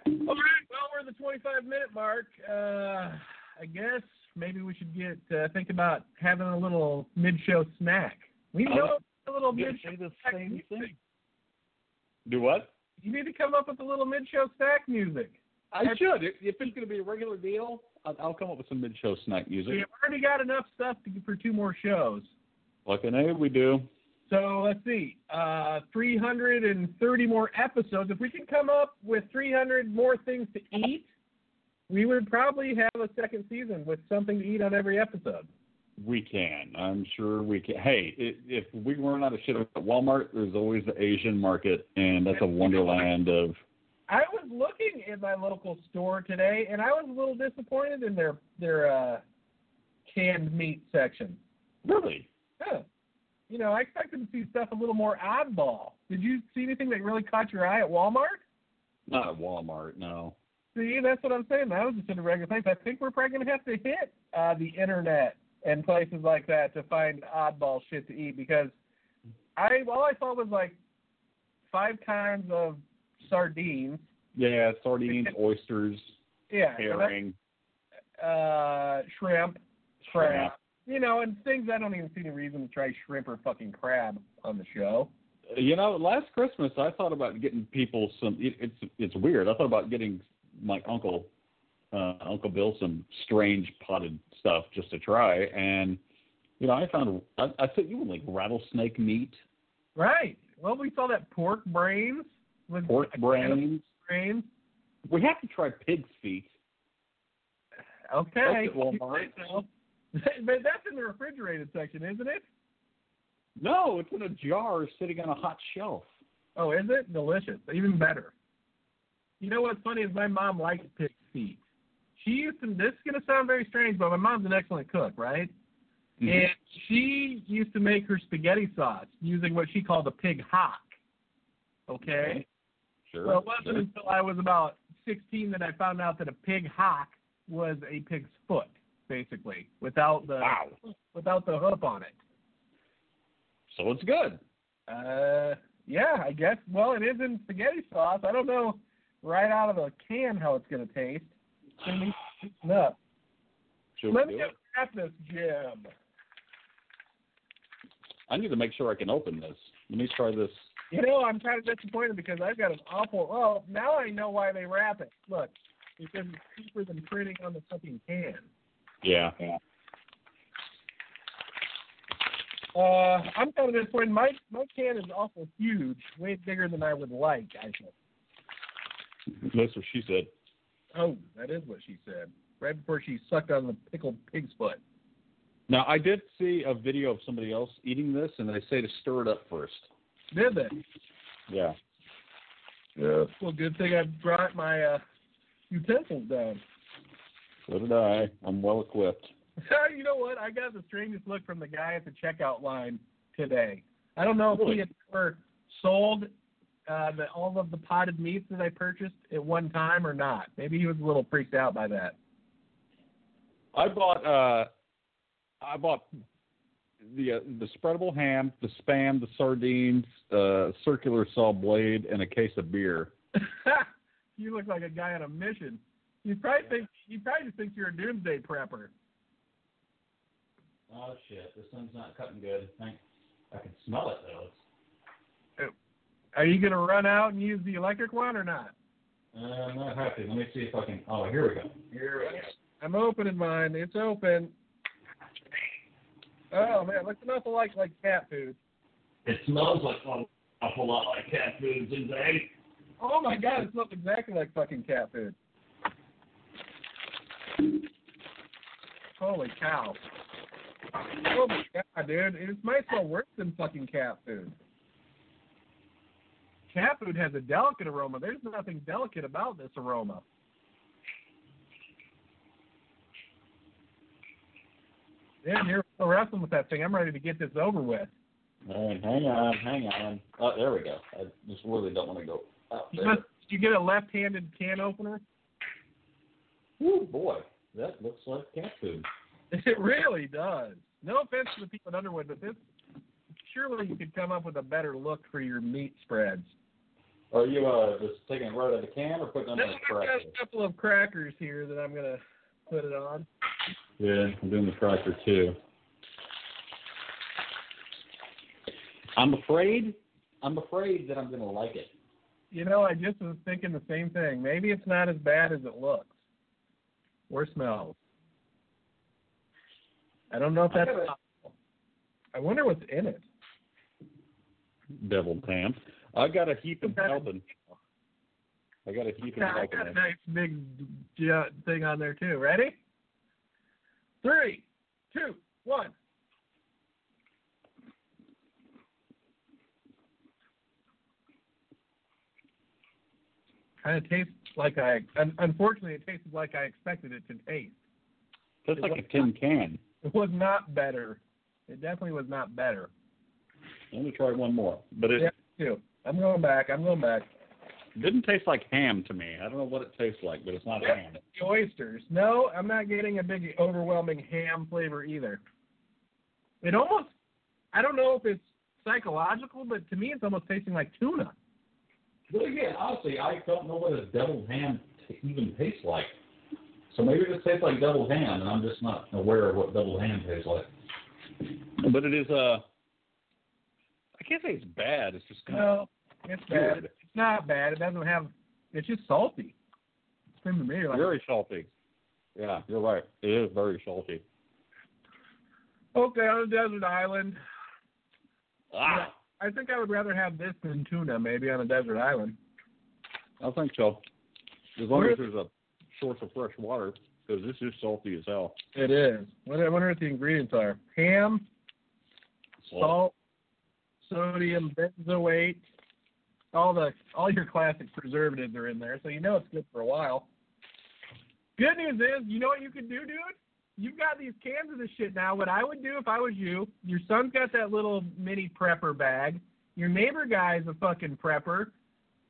All right, well, we're at the twenty-five minute mark. Uh, I guess. Maybe we should get uh, think about having a little mid-show snack. We know uh, a little mid-show the same music. Thing. Do what? You need to come up with a little mid-show snack music. I That's, should. If it's going to be a regular deal, I'll, I'll come up with some mid-show snack music. We've already got enough stuff to, for two more shows. Fucking A, we do. So let's see, uh, three hundred thirty more episodes. If we can come up with three hundred more things to eat, we would probably have a second season with something to eat on every episode. We can. I'm sure we can. Hey, it, if we run out of shit at Walmart, there's always the Asian market, and that's a wonderland of... I was looking at my local store today, and I was a little disappointed in their, their uh, canned meat section. Really? Yeah. You know, I expected to see stuff a little more oddball. Did you see anything that really caught your eye at Walmart? Not at Walmart, no. See, that's what I'm saying. That was just in a regular place. I think we're probably going to have to hit uh, the internet and places like that to find oddball shit to eat, because I all I saw was like five kinds of sardines. Yeah, sardines, oysters, yeah, herring, so uh, shrimp, crab. Shrimp. You know, and things I don't even see any reason to try shrimp or fucking crab on the show. You know, last Christmas I thought about getting people some. It, it's it's weird. I thought about getting my uncle, uh, Uncle Bill, some strange potted stuff just to try. And you know, I found I, I said you would like rattlesnake meat. Right. Well, we saw that pork brains. With pork brains. brains. We have to try pig's feet. Okay. At Walmart. But that's in the refrigerated section, isn't it? No, it's in a jar sitting on a hot shelf. Oh, is it? Delicious. Even better. You know what's funny is my mom likes pig's feet. She used to, this is going to sound very strange, but my mom's an excellent cook, right? Mm-hmm. And she used to make her spaghetti sauce using what she called a pig hock. Okay? okay. Sure. Well, it wasn't sure. until I was about sixteen that I found out that a pig hock was a pig's foot, basically, without the wow. without the hoof on it. So it's good. Uh, yeah, I guess. Well, it is in spaghetti sauce. I don't know right out of the can how it's going to taste. It's going to be nuts. Let me just wrap this, Jim. I need to make sure I can open this. Let me try this. You know, I'm kind of disappointed because I've got an awful... Well, now I know why they wrap it. Look, because it's cheaper than printing on the fucking can. Yeah. Yeah. Uh, I'm kind of disappointed. My my can is awful huge, way bigger than I would like. I think that's what she said. Oh, that is what she said. Right before she sucked on the pickled pig's foot. Now I did see a video of somebody else eating this, and they say to stir it up first. Did they? Yeah. Yeah. Well, good thing I brought my uh, utensils down. So did I. I'm well equipped. You know what? I got the strangest look from the guy at the checkout line today. I don't know if really? he had ever sold uh, the, all of the potted meats that I purchased at one time or not. Maybe he was a little freaked out by that. I bought uh, I bought the uh, the spreadable ham, the spam, the sardines, uh, circular saw blade, and a case of beer. You look like a guy on a mission. You probably yeah. think you probably just think you're a doomsday prepper. Oh, shit. This thing's not cutting good. Thanks. I can smell it, though. Are you going to run out and use the electric one or not? Uh, I'm not happy. Let me see if I can. Oh, here we go. Here we go. I'm opening mine. It's open. Oh, man. It looks an awful lot like cat food. It smells like an awful lot like cat food, Zig Zag. Oh, my God. It smells exactly like fucking cat food. Holy cow. Oh my God, dude. It might smell worse than fucking cat food. Cat food has a delicate aroma. There's nothing delicate about this aroma. Damn, you're still wrestling with that thing. I'm ready to get this over with. Hey, hang on, hang on. Oh, there we go. I just really don't want to go out there. Did you get a left-handed can opener? Oh, boy. That looks like cat food. It really does. No offense to the people at Underwood, but this surely you could come up with a better look for your meat spreads. Are you uh, just taking it right out of the can or putting it on no, the cracker? I've got a couple of crackers here that I'm going to put it on. Yeah, I'm doing the cracker too. I'm afraid, I'm afraid that I'm going to like it. You know, I just was thinking the same thing. Maybe it's not as bad as it looks or smells. I don't know if that's I possible. I wonder what's in it. Deviled ham. I got a heap of helping. I got a heap of helping. I got a nice big thing on there, too. Ready? Three, two, one. Kind of tastes like I... Unfortunately, it tastes like I expected it to taste. Tastes like a tin can. It was not better It definitely was not better. Let me try one more. But it, yeah, I'm going back. I'm going back. Didn't taste like ham to me. I don't know what it tastes like, but it's not yeah, ham. The oysters. No, I'm not getting a big overwhelming ham flavor either. It almost, I don't know if it's psychological, but to me it's almost tasting like tuna. Well, again, honestly, I don't know what a deviled ham t- even tastes like. So maybe it tastes like deviled ham, and I'm just not aware of what deviled ham tastes like. But it is, uh, I can't say it's bad. It's just kind no, of it's weird. Bad. It's not bad. It doesn't have, it's just salty. It's been familiar. Like very salty. Yeah, you're right. It is very salty. Okay, on a desert island. Ah. I think I would rather have this than tuna, maybe, on a desert island. I think so. As long Where as there's a source of fresh water, because this is salty as hell. It is. I wonder what the ingredients are. Ham, salt, salt sodium, benzoate, all the all your classic preservatives are in there, so you know it's good for a while. Good news is, you know what you can do, dude? You've got these cans of this shit now. What I would do if I was you, your son's got that little mini prepper bag. Your neighbor guy's a fucking prepper.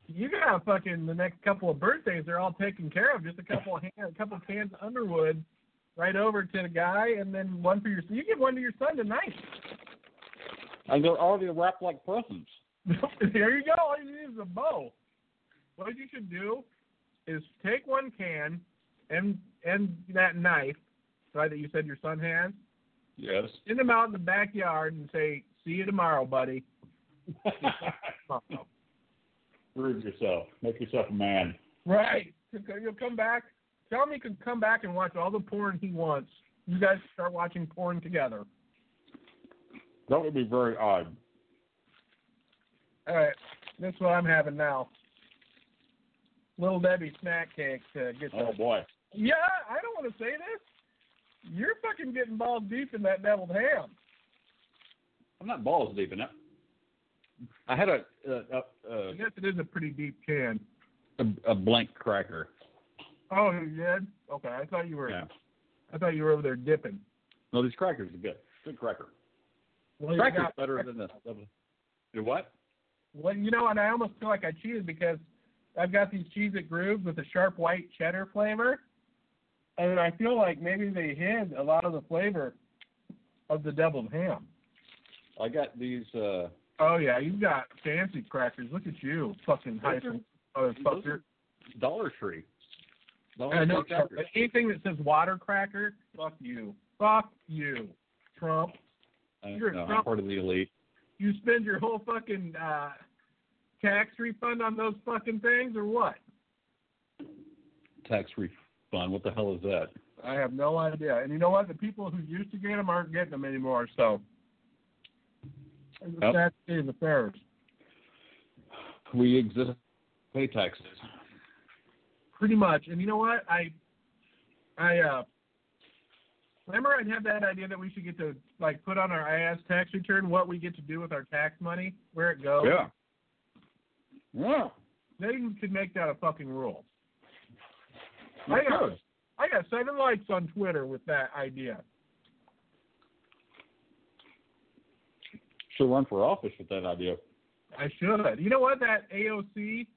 You got a fucking, the next couple of birthdays, they're all taken care of. Just a couple of hand, a couple of cans of Underwood right over to the guy, and then one for your son. You give one to your son tonight. And they're already wrapped like presents. There you go. All you need is a bow. What you should do is take one can and and that knife, right, that you said your son has? Yes. Send him out in the backyard and say, see you tomorrow, buddy. Prove yourself. Make yourself a man. Right. You'll come back. Tell him he can come back and watch all the porn he wants. You guys start watching porn together. That would be very odd. All right. That's what I'm having now. Little Debbie snack cake to get that. Oh, boy. Yeah, I don't want to say this. You're fucking getting balls deep in that deviled ham. I'm not balls deep in it. I had a... a, a, a I guess it is a pretty deep can. A, a blank cracker. Oh, you did? Okay, I thought you were... Yeah. I thought you were over there dipping. No, these crackers are good. Good cracker. Well, crackers got, better than this. Do what? Well, you know, and I almost feel like I cheated because I've got these Cheez-It Grooves with a sharp white cheddar flavor. And I feel like maybe they hid a lot of the flavor of the deviled ham. I got these. Uh, oh, yeah, you've got fancy crackers. Look at you, fucking hyper motherfucker. Dollar Tree. Dollar I know, but anything that says water cracker, fuck you. Fuck you, Trump. I, You're no, a Trump. I'm part of the elite. You spend your whole fucking uh, tax refund on those fucking things, or what? Tax refund. Fun. What the hell is that? I have no idea. And you know what? The people who used to get them aren't getting them anymore, so it's a sad state of affairs. We exist to pay taxes. Pretty much. And you know what? I I uh, remember I'd have that idea that we should get to like put on our I R S tax return what we get to do with our tax money, where it goes. Yeah. Yeah. They could make that a fucking rule. I got, I got seven likes on Twitter with that idea. Should run for office with that idea. I should. You know what? That A O C,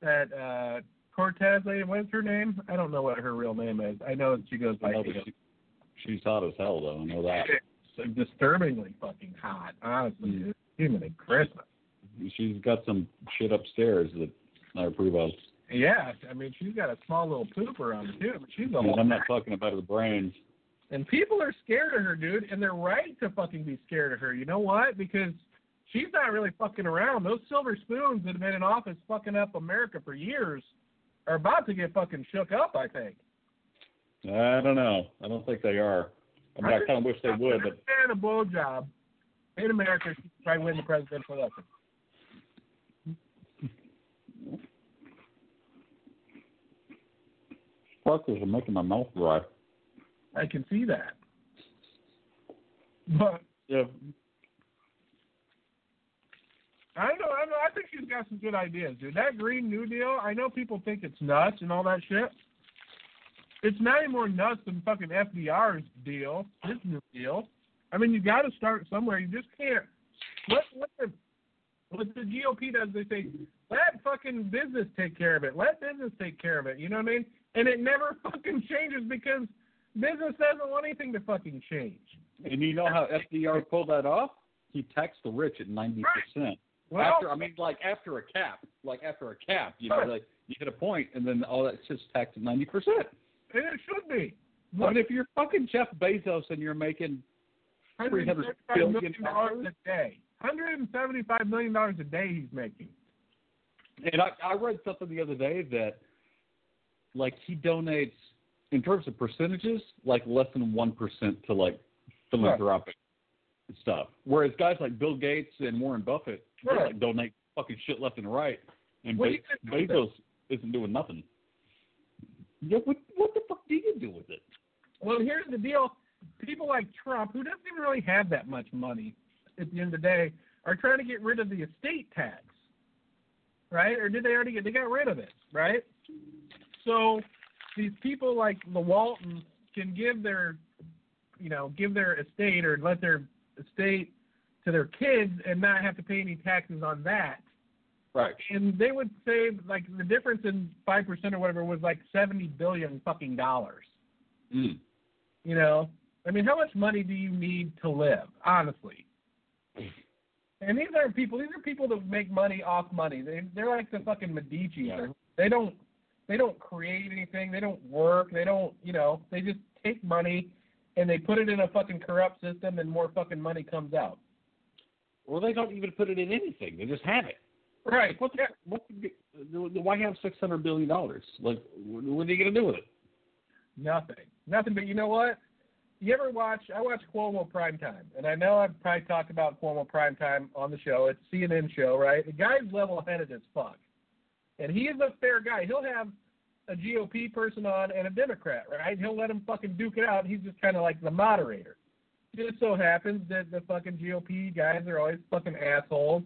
that uh, Cortez lady, what's her name? I don't know what her real name is. I know that she goes by. She, she's hot as hell, though. I know that. So disturbingly fucking hot, honestly. Mm-hmm. It's human and Christmas. She's got some shit upstairs that I approve of. Yeah, I mean, she's got a small little poop around her, too. But she's a I'm not talking about her brains. And people are scared of her, dude, and they're right to fucking be scared of her. You know what? Because she's not really fucking around. Those silver spoons that have been in office fucking up America for years are about to get fucking shook up, I think. I don't know. I don't think they are. I mean, I, I kind of wish they would. But a blowjob in America, she could probably win the presidential election. Crackers are making my mouth dry. I can see that. But yeah, I don't know. I know. I think she's got some good ideas, dude. That Green New Deal. I know people think it's nuts and all that shit. It's not any more nuts than fucking F D R's deal. His New Deal. I mean, you got to start somewhere. You just can't. Let, let the, what the G O P does, they say, let fucking business take care of it. Let business take care of it. You know what I mean? And it never fucking changes because business doesn't want anything to fucking change. And you know how F D R pulled that off? He taxed the rich at ninety percent. Right. Well, after, I mean, like after a cap. Like after a cap, you know, right. like you hit a point and then all that's just taxed at ninety percent. And it should be. But I mean, if you're fucking Jeff Bezos and you're making three hundred billion dollars a day, one hundred seventy-five million dollars a day he's making. And I, I read something the other day that, like, he donates, in terms of percentages, like less than one percent to, like, philanthropic right. stuff. Whereas guys like Bill Gates and Warren Buffett right. they, like, donate fucking shit left and right. And Be- Bezos do isn't doing nothing. Yeah, what, what the fuck do you do with it? Well, here's the deal. People like Trump, who doesn't even really have that much money at the end of the day, are trying to get rid of the estate tax. Right? Or did they already get, they got rid of it, right? So these people like the Waltons can give their, you know, give their estate or let their estate to their kids and not have to pay any taxes on that. Right. And they would save, like, the difference in five percent or whatever was like seventy billion fucking dollars. Mm. You know? I mean, how much money do you need to live, honestly? And these are people. These are people that make money off money. They they're like the fucking Medici. Yeah. They don't they don't create anything. They don't work. They don't you know. They just take money and they put it in a fucking corrupt system, and more fucking money comes out. Well, they don't even put it in anything. They just have it. Right. What the, what the, why have six hundred billion dollars? Like, what are you gonna do with it? Nothing. Nothing. But you know what? You ever watch, I watch Cuomo Primetime, and I know I've probably talked about Cuomo Primetime on the show. It's a C N N show, right? The guy's level-headed as fuck, and he is a fair guy. He'll have a G O P person on and a Democrat, right? He'll let him fucking duke it out. He's just kind of like the moderator. It just so happens that the fucking G O P guys are always fucking assholes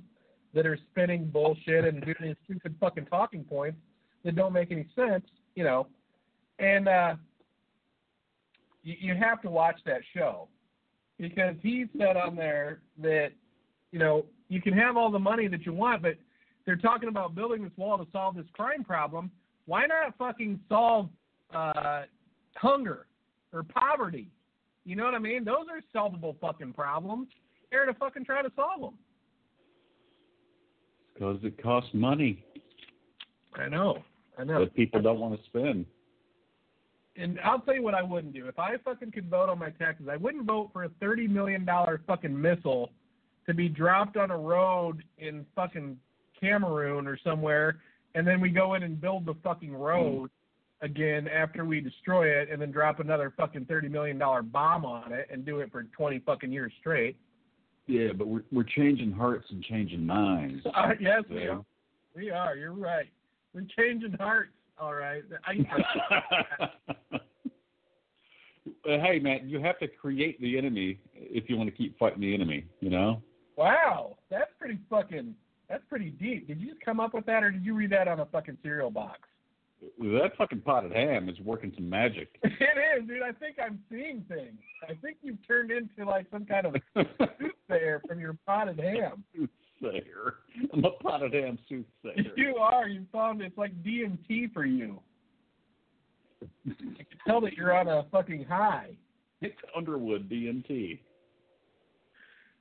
that are spinning bullshit and doing these stupid fucking talking points that don't make any sense, you know, and, uh, you have to watch that show because he said on there that, you know, you can have all the money that you want, but they're talking about building this wall to solve this crime problem. Why not fucking solve uh, hunger or poverty? You know what I mean? Those are solvable fucking problems. They're to fucking try to solve them. Because it costs money. I know. I know. But people don't want to spend. And I'll tell you what I wouldn't do. If I fucking could vote on my taxes, I wouldn't vote for a thirty million dollars fucking missile to be dropped on a road in fucking Cameroon or somewhere, and then we go in and build the fucking road again after we destroy it and then drop another fucking thirty million dollars bomb on it and do it for twenty fucking years straight. Yeah, but we're, we're changing hearts and changing minds. Uh, yes, so. we are. We are. You're right. We're changing hearts. All right. I, I, hey, man, you have to create the enemy if you want to keep fighting the enemy, you know? Wow. That's pretty fucking, that's pretty deep. Did you just come up with that, or did you read that on a fucking cereal box? That fucking potted ham is working some magic. It is, dude. I think I'm seeing things. I think you've turned into, like, some kind of soothsayer from your potted ham. Soothsayer. I'm a potted ham soothsayer. You are. You found it's like D M T for you. I can tell that you're on a fucking high. It's Underwood D M T.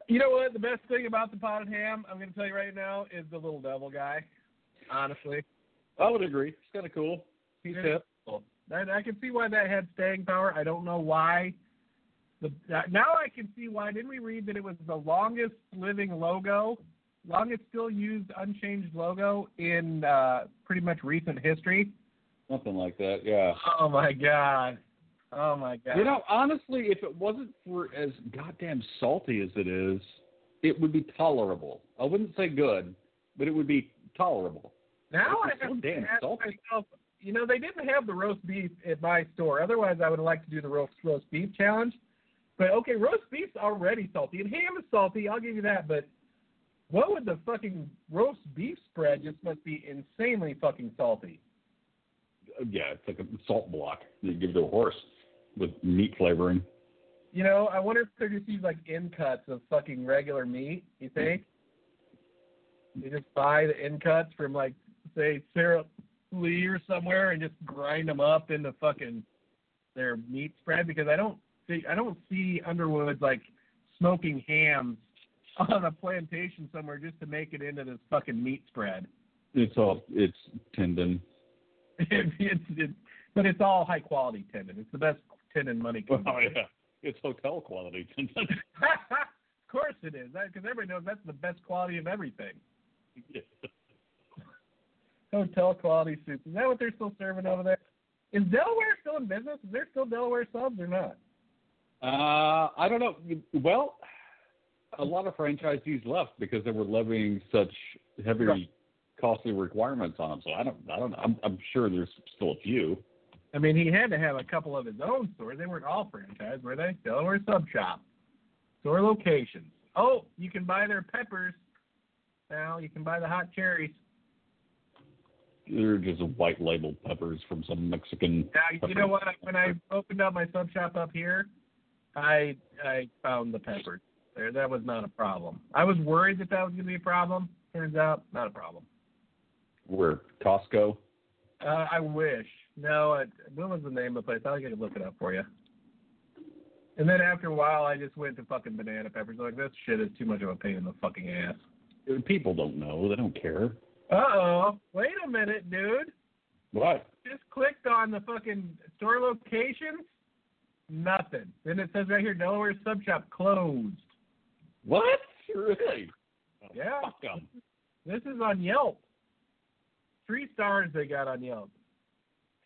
You know what? The best thing about the potted ham, I'm going to tell you right now, is the little devil guy. Honestly. I would agree. It's kind of cool. He's hip. Cool. I, I can see why that had staying power. I don't know why. The, now I can see why. Didn't we read that it was the longest living logo, longest still used unchanged logo in uh, pretty much recent history? Something like that, yeah. Oh, my God. Oh, my God. You know, honestly, if it wasn't for as goddamn salty as it is, it would be tolerable. I wouldn't say good, but it would be tolerable. Now I have so damn salty. Myself, you know, they didn't have the roast beef at my store. Otherwise, I would like to do the roast, roast beef challenge. But, okay, roast beef's already salty, and ham is salty. I'll give you that, but what would the fucking roast beef spread just must be insanely fucking salty? Yeah, it's like a salt block you give to a horse with meat flavoring. You know, I wonder if they're just these, like, end cuts of fucking regular meat, you think? They just buy the end cuts from, like, say, Sarah Lee or somewhere and just grind them up into fucking their meat spread, because I don't see, I don't see Underwood, like, smoking hams on a plantation somewhere just to make it into this fucking meat spread. It's all, it's tendon. it's, it's, it's, but it's all high-quality tendon. It's the best tendon money can buy. Oh, yeah. It's hotel quality. Of course it is, because everybody knows that's the best quality of everything. Yeah. Hotel quality soup. Is that what they're still serving over there? Is Delaware still in business? Is there still Delaware subs or not? Uh, I don't know. Well, a lot of franchisees left because they were levying such heavy, right. costly requirements on them. So I don't. I don't. I'm, I'm sure there's still a few. I mean, he had to have a couple of his own stores. They weren't all franchise, were they? Delaware Sub Shop. Store locations. Oh, you can buy their peppers. Now you can buy the hot cherries. They're just white labeled peppers from some Mexican. Now, you know what? When I opened up my sub shop up here, I I found the peppers. There, that was not a problem. I was worried that that was going to be a problem. Turns out, not a problem. Where? Costco? Uh, I wish. No, I, what was the name of the place? I think I could look it up for you. And then after a while, I just went to fucking banana peppers. I'm like, this shit is too much of a pain in the fucking ass. People don't know. They don't care. Uh-oh. Wait a minute, dude. What? Just clicked on the fucking store locations. Nothing. Then it says right here, Delaware Sub Shop closed. What? Really? Oh, yeah. Fuck them. This is on Yelp. Three stars they got on Yelp.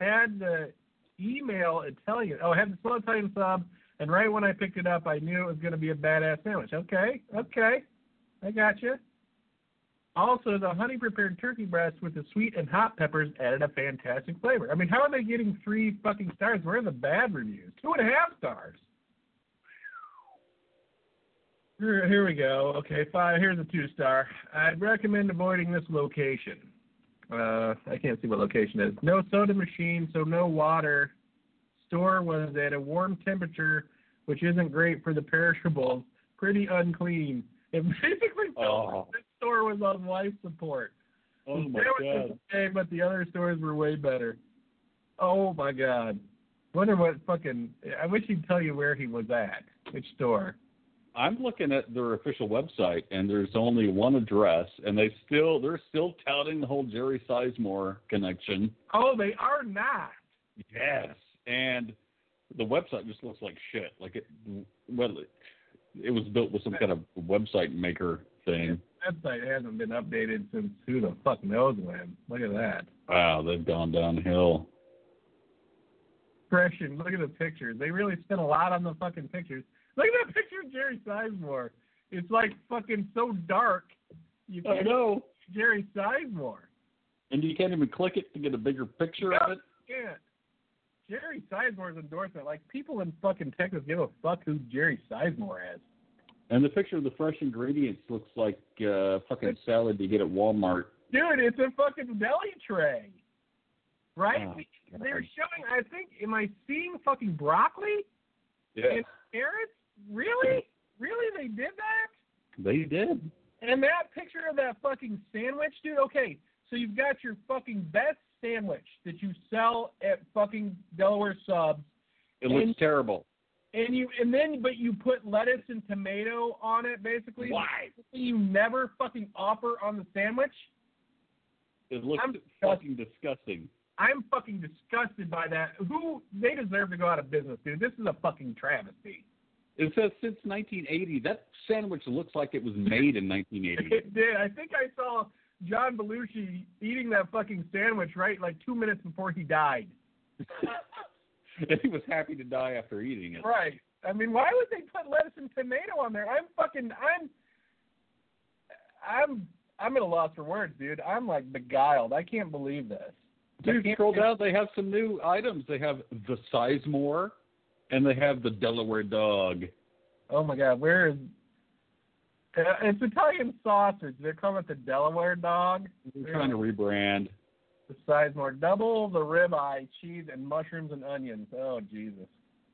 Had the email Italian. Oh, I had the slow Italian sub, and right when I picked it up, I knew it was going to be a badass sandwich. Okay, okay, I got you. Also, the honey prepared turkey breast with the sweet and hot peppers added a fantastic flavor. I mean, how are they getting three fucking stars? Where are the bad reviews? Two and a half stars. Here, here we go. Okay, five. Here's a two star. I'd recommend avoiding this location. Uh, I can't see what location it is. No soda machine, so no water. Store was at a warm temperature, which isn't great for the perishables. Pretty unclean. It basically felt like this store was on life support. Oh, my God. Okay, but the other stores were way better. Oh, my God. Wonder what fucking... I wish he'd tell you where he was at, which store. I'm looking at their official website, and there's only one address, and they still they're still touting the whole Jerry Sisemore connection. Oh, they are not. Yes, and the website just looks like shit. Like it, well, it, it was built with some kind of website maker thing. The website hasn't been updated since who the fuck knows when. Look at that. Wow, they've gone downhill. Impression. Look at the pictures. They really spent a lot on the fucking pictures. Look at that picture of Jerry Sisemore. It's like fucking so dark. You can't I know. Jerry Sisemore. And you can't even click it to get a bigger picture no, of it? You can't. Jerry Sisemore's endorsement. Like, people in fucking Texas give a fuck who Jerry Sisemore is. And the picture of the fresh ingredients looks like uh, fucking it's, salad you get at Walmart. Dude, it's a fucking deli tray. Right? Oh, they're showing, I think, am I seeing fucking broccoli? Yeah. And carrots? Really? Really? They did that? They did. And that picture of that fucking sandwich, dude, okay, so you've got your fucking best sandwich that you sell at fucking Delaware Subs. It looks and, terrible. And you, and then, but you put lettuce and tomato on it, basically. Why? You never fucking offer on the sandwich? It looks I'm fucking disgusting. disgusting. I'm fucking disgusted by that. Who, they deserve to go out of business, dude. This is a fucking travesty. It says since nineteen eighty. That sandwich looks like it was made in nineteen eighty. It did. I think I saw John Belushi eating that fucking sandwich, right, like two minutes before he died. And he was happy to die after eating it. Right. I mean, why would they put lettuce and tomato on there? I'm fucking, I'm, I'm, I'm at a loss for words, dude. I'm, like, beguiled. I can't believe this. Dude, scroll down. They have some new items. They have the Sizemore. And they have the Delaware dog. Oh, my God. Where is... Uh, it's Italian sausage. They're calling it the Delaware dog. They're trying to rebrand. The Sizemore. Double the ribeye, cheese, and mushrooms and onions. Oh, Jesus.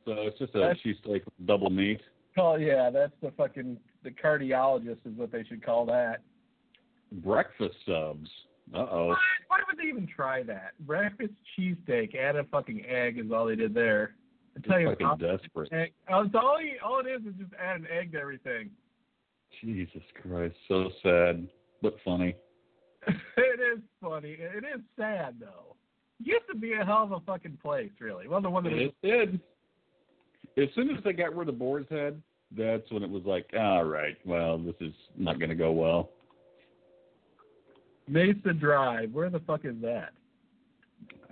So it's just a cheesesteak with double meat. Oh, yeah, that's the fucking, the cardiologist is what they should call that. Breakfast subs. Uh-oh. What? Why would they even try that? Breakfast cheesesteak, add a fucking egg is all they did there. I tell you, fucking desperate. Egg. Oh, so all, you, all it is is just add an egg to everything. Jesus Christ, so sad, but funny. It is funny. It is sad, though. It used to be a hell of a fucking place, really. Well, the one that it was- did. As soon as they got rid of Boar's Head, that's when it was like, all right, well, this is not going to go well. Mesa Drive, where the fuck is that?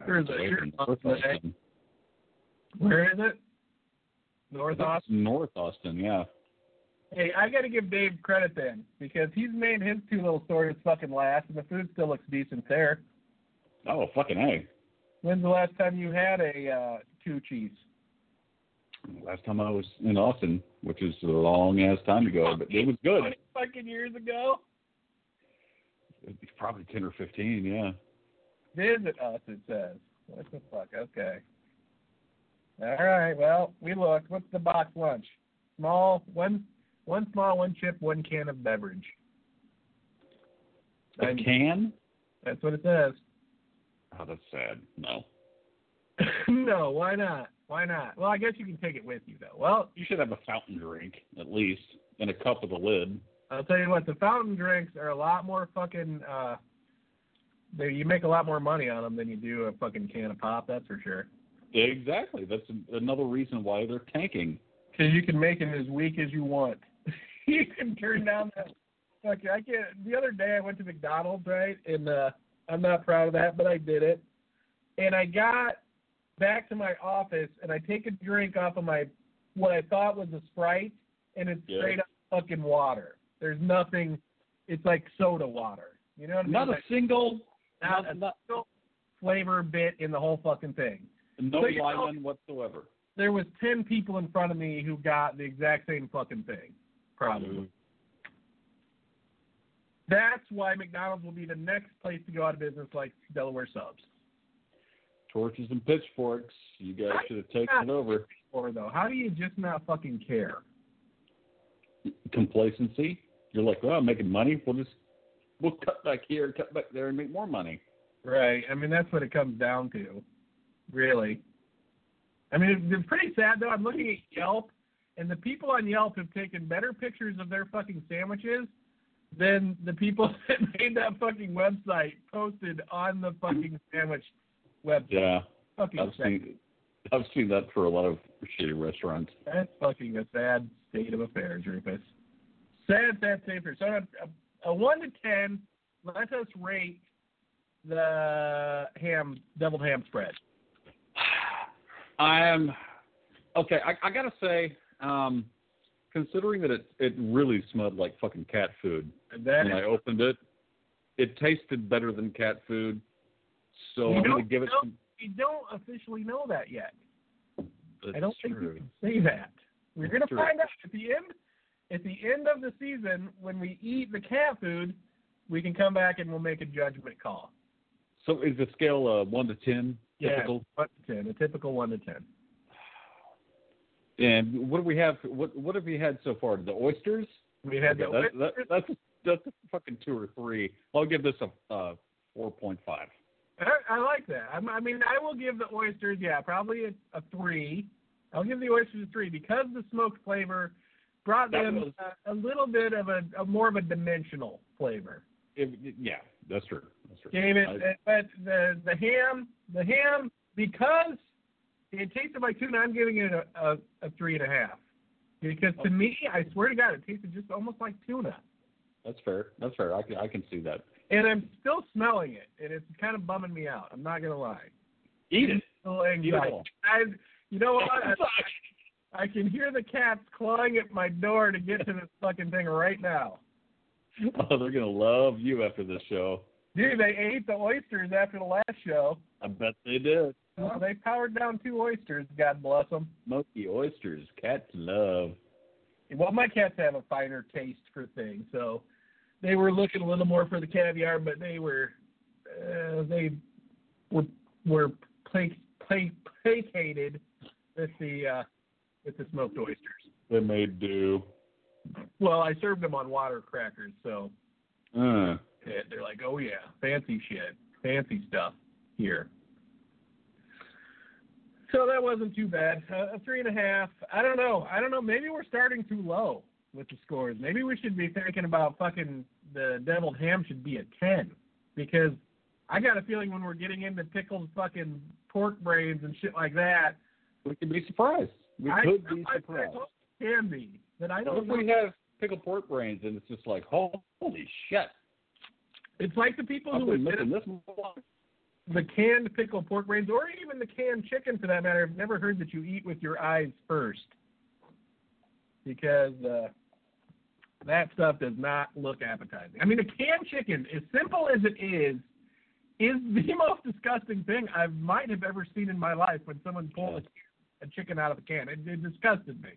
Where is it? Austin. Where is it? North That's Austin? North Austin, yeah. Hey, I got to give Dave credit then, because he's made his two little stories fucking last, and the food still looks decent there. Oh, fucking A. When's the last time you had a uh, two cheese? Last time I was in Austin, which is a long-ass time ago, but it was good. twenty fucking years ago? It'd be probably ten or fifteen, yeah. Visit us, it says. What the fuck? Okay. All right, well, we looked. What's the box lunch? Small, one one small, one chip, one can of beverage. A and can? That's what it says. Oh, that's sad. No. No, why not? Why not? Well, I guess you can take it with you, though. Well, you should have a fountain drink, at least, and a cup with a lid. I'll tell you what, the fountain drinks are a lot more fucking, uh, they, you make a lot more money on them than you do a fucking can of pop, that's for sure. Exactly. That's another reason why they're tanking. Because you can make it as weak as you want. You can turn down that, okay, I can't, the other day I went to McDonald's, right, and uh, I'm not proud of that, but I did it. And I got back to my office, and I take a drink off of my, what I thought was a Sprite, and it's yeah. straight up fucking water. There's nothing, it's like soda water. You know what I mean? Not a single, not a not, single flavor bit in the whole fucking thing. No so, line know, whatsoever. There was ten people in front of me who got the exact same fucking thing, probably. Mm-hmm. That's why McDonald's will be the next place to go out of business like Delaware Subs. Torches and pitchforks, you guys should have taken it over. Or though, how do you just not fucking care? Complacency. You're like, well, I'm making money. We'll just, we'll cut back here, cut back there, and make more money. Right. I mean, that's what it comes down to, really. I mean, it's pretty sad, though. I'm looking at Yelp, and the people on Yelp have taken better pictures of their fucking sandwiches than the people that made that fucking website posted on the fucking sandwich website. Yeah. Fucking I've seen, I've seen that for a lot of shitty restaurants. That's fucking a sad state of affairs, Rufus. Sad, sad, safer. So a, a, a one to ten, let us rate the ham, deviled ham spread. I'm okay. I, I gotta say, um, considering that it it really smelled like fucking cat food when is, I opened it, it tasted better than cat food. So I'm gonna give it. Some, we don't officially know that yet. I don't true. think we can say that. We're that's gonna true. find out at the end. At the end of the season, when we eat the cat food, we can come back and we'll make a judgment call. So is the scale uh, one to ten? Yeah, typical? one to ten, a typical one to ten. And what do we have? What What have we had so far? The oysters? We had okay, the that's, oysters. That, that's, that's a fucking two or three. I'll give this a uh, four point five. I, I like that. I'm, I mean, I will give the oysters, yeah, probably a, a three. I'll give the oysters a three because the smoked flavor brought them was, a, a little bit of a, a more of a dimensional flavor. It, it, yeah, that's true. That's true. Gave it, I, but the the ham, the ham, because it tasted like tuna, I'm giving it a, a, a three and a half. Because to okay. me, I swear to God, it tasted just almost like tuna. That's fair. That's fair. I can I can see that. And I'm still smelling it, and it's kind of bumming me out. I'm not gonna lie. Eat it. Eat it all. I, you know what? I, I can hear the cats clawing at my door to get to this fucking thing right now. Oh, they're going to love you after this show. Dude, they ate the oysters after the last show. I bet they did. Oh, they powered down two oysters, God bless them. Smoky oysters, cats love. Well, my cats have a finer taste for things, so they were looking a little more for the caviar, but they were uh, they were were plac- plac- placated with the uh, with the smoked oysters. They made do. Well, I served them on water crackers, so uh. they're like, oh, yeah, fancy shit, fancy stuff here. So that wasn't too bad. Uh, a three and a half. I don't know. I don't know. Maybe we're starting too low with the scores. Maybe we should be thinking about fucking the deviled ham should be a ten, because I got a feeling when we're getting into pickled fucking pork brains and shit like that, we could be surprised. We I, could be I, surprised. I, I hope it can be. But I don't. What if know. We have pickled pork brains and it's just like, holy shit. It's like the people I've who admit this one. The canned pickled pork brains, or even the canned chicken for that matter, I've never heard that you eat with your eyes first, because uh, that stuff does not look appetizing. I mean, a canned chicken, as simple as it is, is the most disgusting thing I might have ever seen in my life when someone pulled a, a chicken out of a can. It, it disgusted me.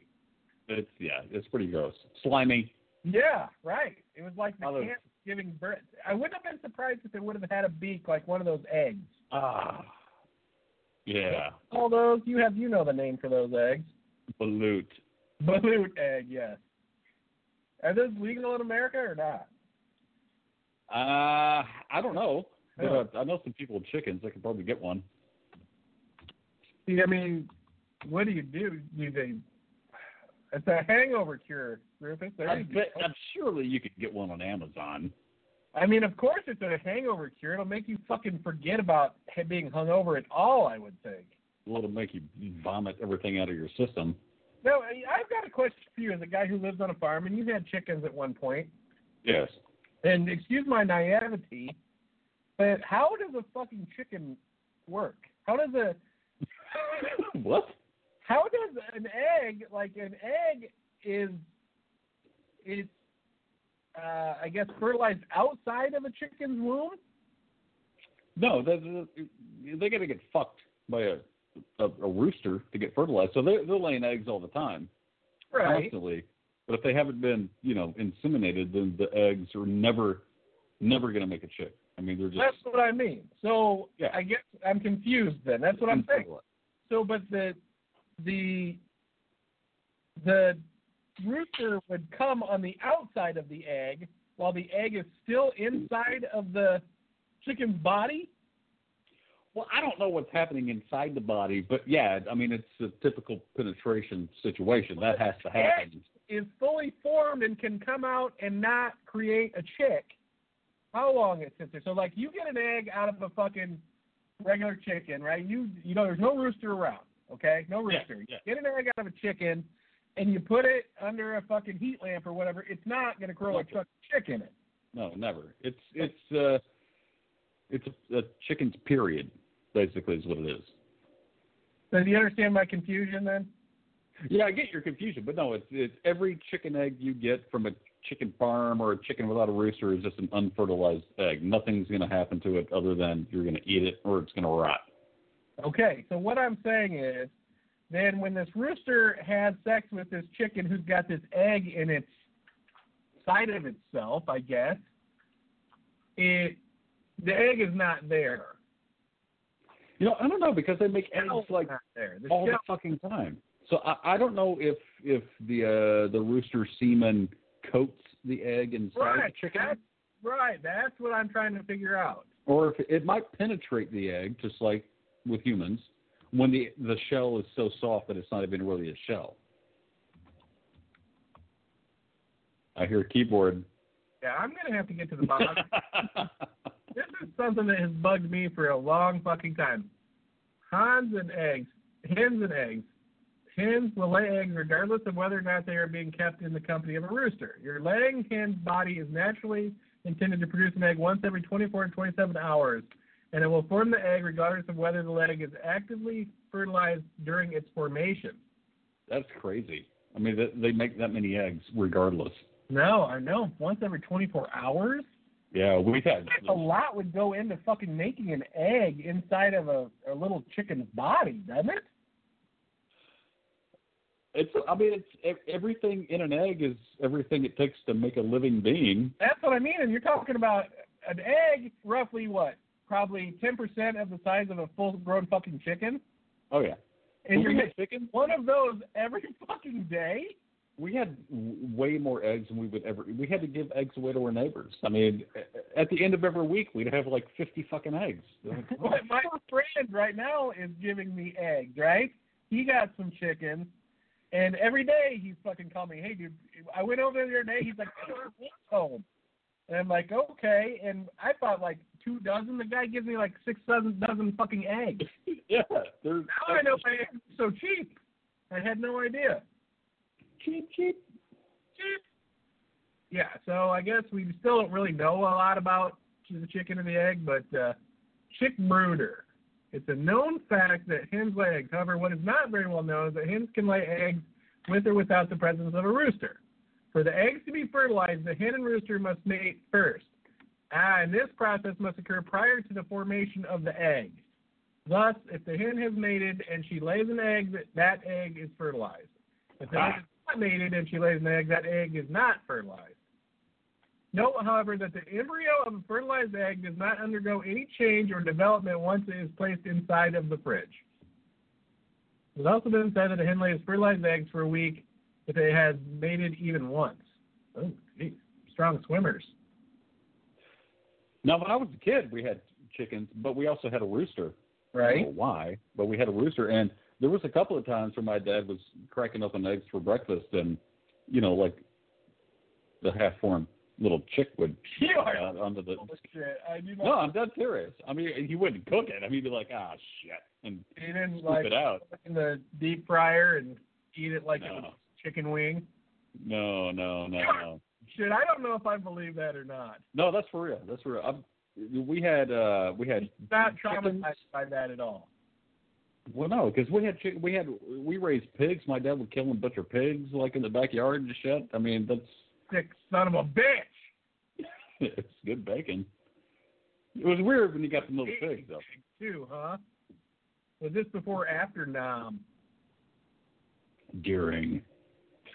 It's yeah, it's pretty gross. Slimy. Yeah, right. It was like the can giving birth. I wouldn't have been surprised if it would have had a beak like one of those eggs. Ah, yeah. All those you have, you know the name for those eggs. Balut. Balut egg, yes. Are those legal in America or not? Uh, I don't know. But I know some people with chickens. They could probably get one. See, I mean, what do you do? Do they? It's a hangover cure, Rufus. I bet, I'm surely you could get one on Amazon. I mean, of course it's a hangover cure. It'll make you fucking forget about being hungover at all, I would think. Well, it'll make you vomit everything out of your system. No, I've got a question for you as a guy who lives on a farm, and you've had chickens at one point. Yes. And excuse my naivety, but how does a fucking chicken work? How does a... What? How does an egg, like an egg is, it's, uh, I guess, fertilized outside of a chicken's womb? No, they they got to get fucked by a, a a rooster to get fertilized. So they, they're laying eggs all the time. Right. Constantly. But if they haven't been, you know, inseminated, then the eggs are never, never going to make a chick. I mean, they're just. That's what I mean. So yeah. I guess I'm confused then. That's what I'm saying. So, but the. The the rooster would come on the outside of the egg while the egg is still inside of the chicken's body? Well, I don't know what's happening inside the body, but yeah, I mean, it's a typical penetration situation. That has to happen. Egg is fully formed and can come out and not create a chick. How long it sits there? So, like, you get an egg out of a fucking regular chicken, right? You you know, there's no rooster around. Okay, no rooster. Yeah, yeah. Get an egg out of a chicken, and you put it under a fucking heat lamp or whatever. It's not going to grow like a fucking chick in it. No, never. It's it's uh, it's a, a chicken's period, basically, is what it is. So do you understand my confusion then? Yeah, I get your confusion, but no, it's it's every chicken egg you get from a chicken farm or a chicken without a rooster is just an unfertilized egg. Nothing's going to happen to it other than you're going to eat it or it's going to rot. Okay, so what I'm saying is, then when this rooster has sex with this chicken who's got this egg in its side of itself, I guess, it the egg is not there. You know, I don't know, because they make eggs like there. The all the fucking time. So I, I don't know if if the uh, the rooster semen coats the egg inside right, the chicken. That's, right, that's what I'm trying to figure out. Or if it, it might penetrate the egg, just like with humans, when the the shell is so soft that it's not even really a shell. I hear a keyboard. Yeah, I'm going to have to get to the bottom. This is something that has bugged me for a long fucking time. Hens and eggs. Hens and eggs. Hens will lay eggs regardless of whether or not they are being kept in the company of a rooster. Your laying hen's body is naturally intended to produce an egg once every twenty-four to twenty-seven hours. And it will form the egg regardless of whether the egg is actively fertilized during its formation. That's crazy. I mean, they make that many eggs regardless. No, I know. Once every twenty-four hours? Yeah, we've had. A lot would go into fucking making an egg inside of a, a little chicken's body, doesn't it? It's. I mean, it's everything in an egg is everything it takes to make a living being. That's what I mean. And you're talking about an egg, roughly what? Probably ten percent of the size of a full-grown fucking chicken. Oh, yeah. and you're getting chicken? One of those every fucking day? We had way more eggs than we would ever. We had to give eggs away to our neighbors. I mean, at the end of every week, we'd have like fifty fucking eggs. Like, oh. My friend right now is giving me eggs, right? He got some chicken, and every day he's fucking calling me, hey, dude, I went over there today. He's like, hey, home. And I'm like, okay. And I thought like two dozen. The guy gives me like six dozen, dozen fucking eggs. Yeah. Now I know my eggs are so cheap. I had no idea. Cheep, cheep, cheep. Yeah, so I guess we still don't really know a lot about the chicken and the egg, but uh, chick brooder. It's a known fact that hens lay eggs. However, what is not very well known is that hens can lay eggs with or without the presence of a rooster. For the eggs to be fertilized, the hen and rooster must mate first. Ah, and this process must occur prior to the formation of the egg. Thus, if the hen has mated and she lays an egg, that egg is fertilized. If the ah. mated and she lays an egg, that egg is not fertilized. Note, however, that the embryo of a fertilized egg does not undergo any change or development once it is placed inside of the fridge. It has also been said that a hen lays fertilized eggs for a week if it has mated even once. Oh, geez. Strong swimmers. Now, when I was a kid, we had chickens, but we also had a rooster. Right. I don't know why, but we had a rooster, and there was a couple of times where my dad was cracking up on eggs for breakfast, and, you know, like the half-formed little chick would out uh, under the... Shit. I do not... No, I'm dead serious. I mean, he wouldn't cook it. I mean, he'd be like, ah, shit, and he didn't, scoop like, it out. In the deep fryer and eat it like no. It was chicken wing? No, no, no, no. Shit, I don't know if I believe that or not. No, that's for real. That's for real. I'm, we had... Uh, we had not traumatized by that at all. Well, no, because we had we had we raised pigs. My dad would kill and butcher pigs, like in the backyard and shit. I mean, that's sick son of a bitch. It's good bacon. It was weird when you got the little pigs though. Too, huh? Was this before or after nom? During.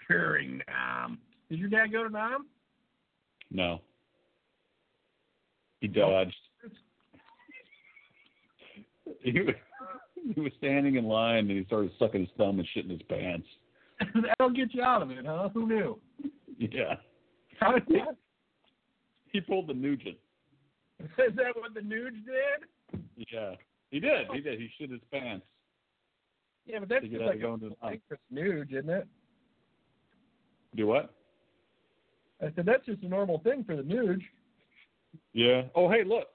During nom. Did your dad go to nom? No. He dodged. he was. He was standing in line, and he started sucking his thumb and shitting his pants. That'll get you out of it, huh? Who knew? Yeah. How did that? He pulled the Nugent. Is that what the Nuge did? Yeah. He did. He did. He shit his pants. Yeah, but that's just like a thing for Nuge, isn't it? Do what? I said, that's just a normal thing for the Nuge. Yeah. Oh, hey, look.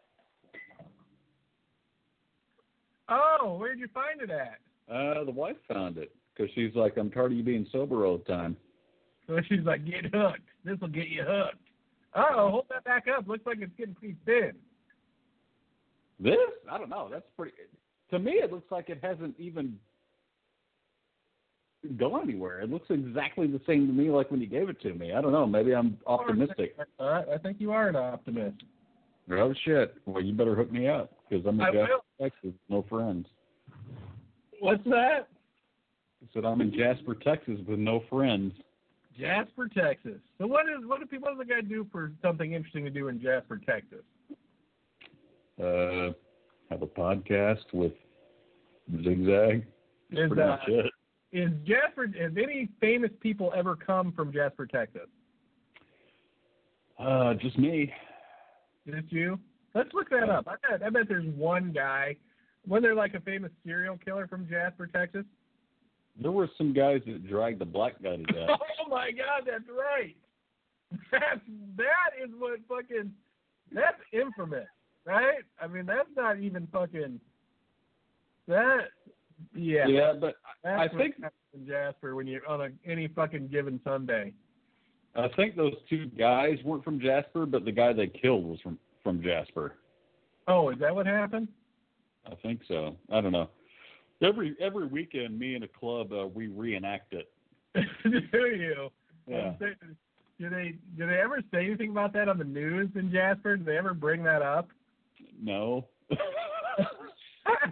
Oh, where'd you find it at? Uh, the wife found it because she's like, I'm tired of you being sober all the time. So she's like, get hooked. This will get you hooked. Uh-oh, hold that back up. Looks like it's getting pretty thin. This? I don't know. That's pretty. To me, it looks like it hasn't even gone anywhere. It looks exactly the same to me like when you gave it to me. I don't know. Maybe I'm optimistic. All right. I think you are an optimist. Oh, shit. Well, you better hook me up because I'm in Texas, no friends. What's that? I said I'm in Jasper, Texas with no friends. Jasper, Texas. So what is what do people what does a guy do for something interesting to do in Jasper, Texas? Uh, have a podcast with Zig Zag. Is, uh, is Jasper has any famous people ever come from Jasper, Texas? Uh, just me. Just you? Let's look that up. I bet, I bet there's one guy. Wasn't there like a famous serial killer from Jasper, Texas? There were some guys that dragged the black guy to death. Oh, my God, that's right. That's, that is what fucking, that's infamous, right? I mean, that's not even fucking, that, yeah. Yeah, but I, I think. In Jasper when you're on a, any fucking given Sunday. I think those two guys weren't from Jasper, but the guy they killed was from, from Jasper. Oh, is that what happened? I think so. I don't know. Every every weekend, me and a club, uh, we reenact it. Do you? Yeah. Do they do they ever say anything about that on the news in Jasper? Do they ever bring that up? No.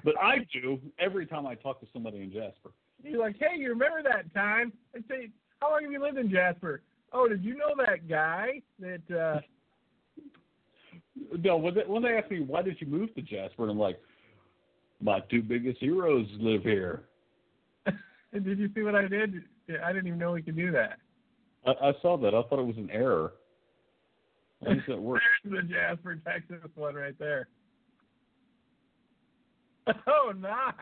But I do every time I talk to somebody in Jasper. You're like, hey, you remember that time? I say, how long have you lived in Jasper? Oh, did you know that guy that? Uh... No, when they, when they asked me why did you move to Jasper, and I'm like, my two biggest heroes live here. Did you see what I did? I didn't even know we could do that. I, I saw that. I thought it was an error. How does that work? There's the Jasper, Texas one right there. Oh, nice.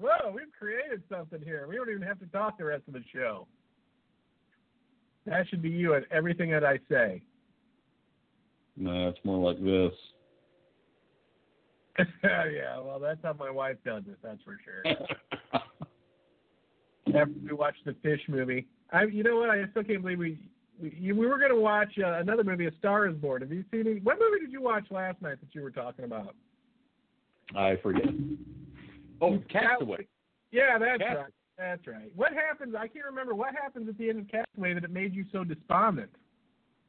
Whoa, we've created something here. We don't even have to talk the rest of the show. That should be you at everything that I say. No, it's more like this. Yeah, well, that's how my wife does it, that's for sure. After we watched the Fish movie. I, you know what? I still can't believe we we, we were going to watch uh, another movie, A Star is Born. Have you seen it? What movie did you watch last night that you were talking about? I forget. Oh, Castaway. Yeah, that's Castaway. Right. That's right. What happens? I can't remember what happens at the end of Castaway that it made you so despondent.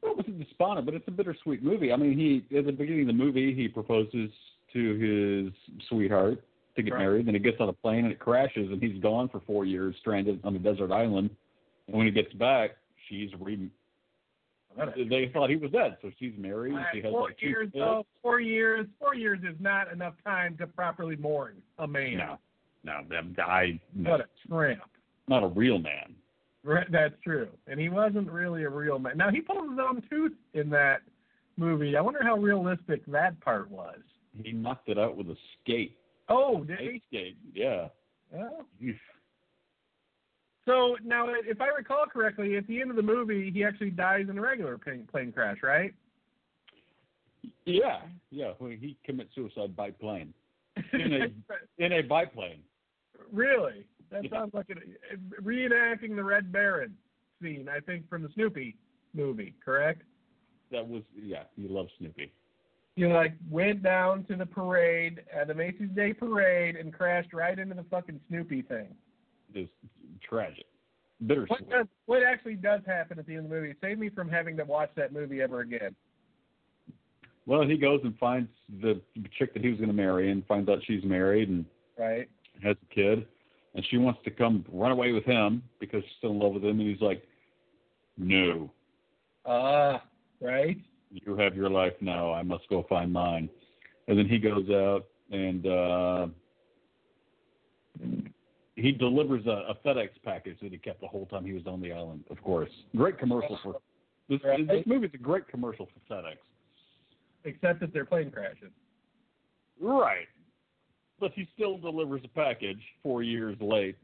Well, it wasn't despondent, but it's a bittersweet movie. I mean, he at the beginning of the movie he proposes to his sweetheart to get right. married, then he gets on a plane and it crashes, and he's gone for four years, stranded on a desert island. And when he gets back, she's re. They thought he was dead, so she's married. Right, she has four like two years, though, four years. Four years is not enough time to properly mourn a man. No, no, them died. No. What a tramp! Not a real man. Right, that's true, and he wasn't really a real man. Now he pulled his own tooth in that movie. I wonder how realistic that part was. He knocked it out with a skate. Oh, did he? Skate, yeah. Oh. So, now, if I recall correctly, at the end of the movie, he actually dies in a regular plane, plane crash, right? Yeah, yeah. Well, he commits suicide by plane. In a, in a biplane. Really? That yeah. sounds like a, reenacting the Red Baron scene, I think, from the Snoopy movie, correct? That was, yeah, you love Snoopy. You, like, went down to the parade, uh, the Macy's Day Parade, and crashed right into the fucking Snoopy thing. Is tragic, bittersweet. What, does, what actually does happen at the end of the movie? Save me from having to watch that movie ever again. Well, he goes and finds the chick that he was going to marry, and finds out she's married and right. has a kid, and she wants to come run away with him because she's still in love with him, and he's like, "No, ah, uh, right. You have your life now. I must go find mine." And then he goes out and. Uh, He delivers a, a FedEx package that he kept the whole time he was on the island, of course. Great commercial for this, right. this movie's a great commercial for FedEx. Except that their plane crashes. Right. But he still delivers a package four years late.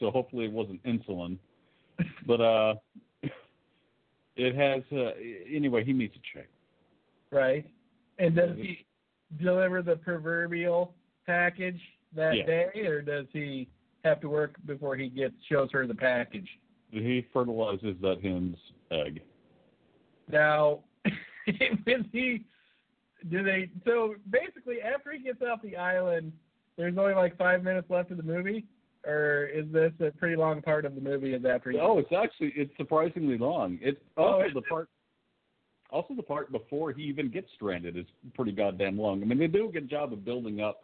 So hopefully it wasn't insulin. But uh, it has, uh, anyway, he meets a chick. Right. And does he deliver the proverbial package that yeah. day, or does he have to work before he gets shows her the package? He fertilizes that hen's egg. Now, when he do they? So basically, after he gets off the island, there's only like five minutes left of the movie, or is this a pretty long part of the movie? Is after? He oh, it's actually it's surprisingly long. It's also oh, the part. Also, the part before he even gets stranded is pretty goddamn long. I mean, they do a good job of building up.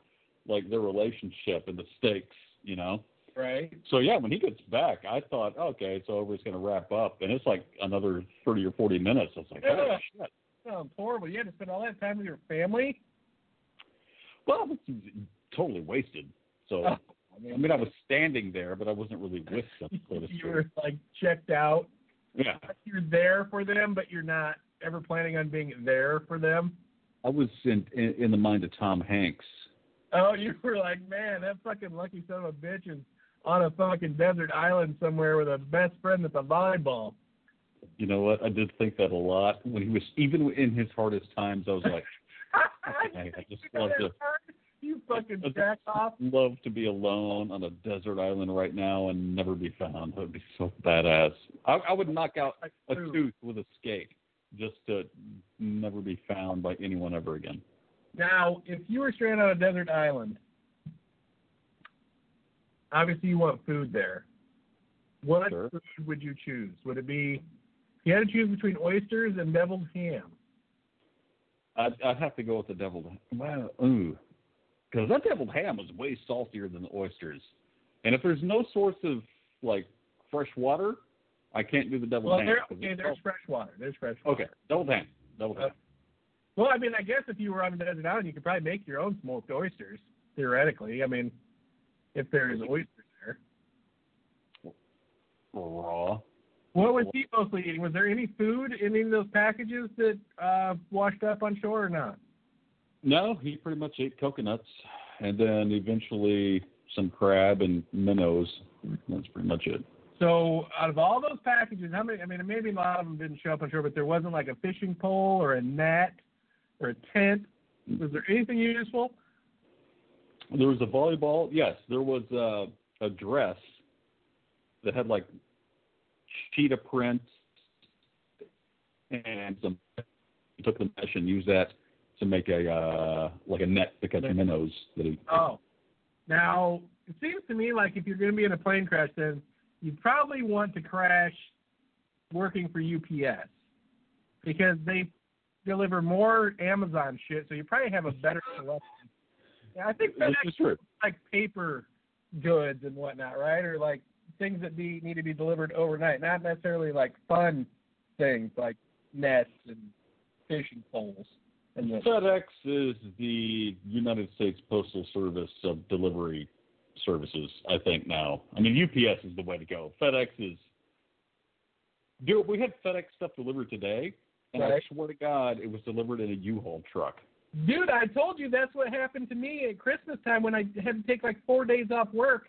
Like their relationship and the stakes, you know? Right. So, yeah, when he gets back, I thought, okay, it's over, it's going to wrap up. And it's like another thirty or forty minutes. I was like, yeah. oh, shit. Sounds horrible. You had to spend all that time with your family? Well, it's totally wasted. So, oh, I, mean, I mean, I was standing there, but I wasn't really with them. So you speak. Were, like, checked out. Yeah. You're there for them, but you're not ever planning on being there for them. I was in, in, in the mind of Tom Hanks. Oh, you were like, man, that fucking lucky son of a bitch is on a fucking desert island somewhere with a best friend that's a volleyball. You know what? I did think that a lot when he was even in his hardest times. I was like, I just love to. You fucking jack off. Love to be alone on a desert island right now and never be found. That would be so badass. I, I would knock out a tooth with a skate just to never be found by anyone ever again. Now, if you were stranded on a desert island, obviously you want food there. What sure. food would you choose? Would it be, you had to choose between oysters and deviled ham. I'd, I'd have to go with the deviled ham. Wow, ooh. Because that deviled ham is way saltier than the oysters. And if there's no source of, like, fresh water, I can't do the deviled well, ham. Well, okay, there's fresh water. There's fresh water. Okay, deviled ham. Deviled uh, ham. Well, I mean, I guess if you were on a desert island, you could probably make your own smoked oysters, theoretically. I mean, if there is oysters raw. What was he mostly eating? Was there any food in any of those packages that uh, washed up on shore or not? No, he pretty much ate coconuts and then eventually some crab and minnows. That's pretty much it. So out of all those packages, how many? I mean, maybe a lot of them didn't show up on shore, but there wasn't like a fishing pole or a net or a tent. Was there anything useful? There was a volleyball. Yes, there was a, a dress that had like cheetah prints and some. He took the mesh and used that to make a uh, like a net to catch minnows. That he. Oh, now it seems to me like if you're going to be in a plane crash, then you probably want to crash working for U P S because they deliver more Amazon shit, so you probably have a better selection. Yeah, I think FedEx is like paper goods and whatnot, right? Or like things that be, need to be delivered overnight, not necessarily like fun things like nets and fishing poles. And FedEx is the United States Postal Service of delivery services, I think now. I mean, U P S is the way to go. FedEx is... Dude, we had FedEx stuff delivered today, and right. I swear to God, it was delivered in a U-Haul truck. Dude, I told you that's what happened to me at Christmas time when I had to take like four days off work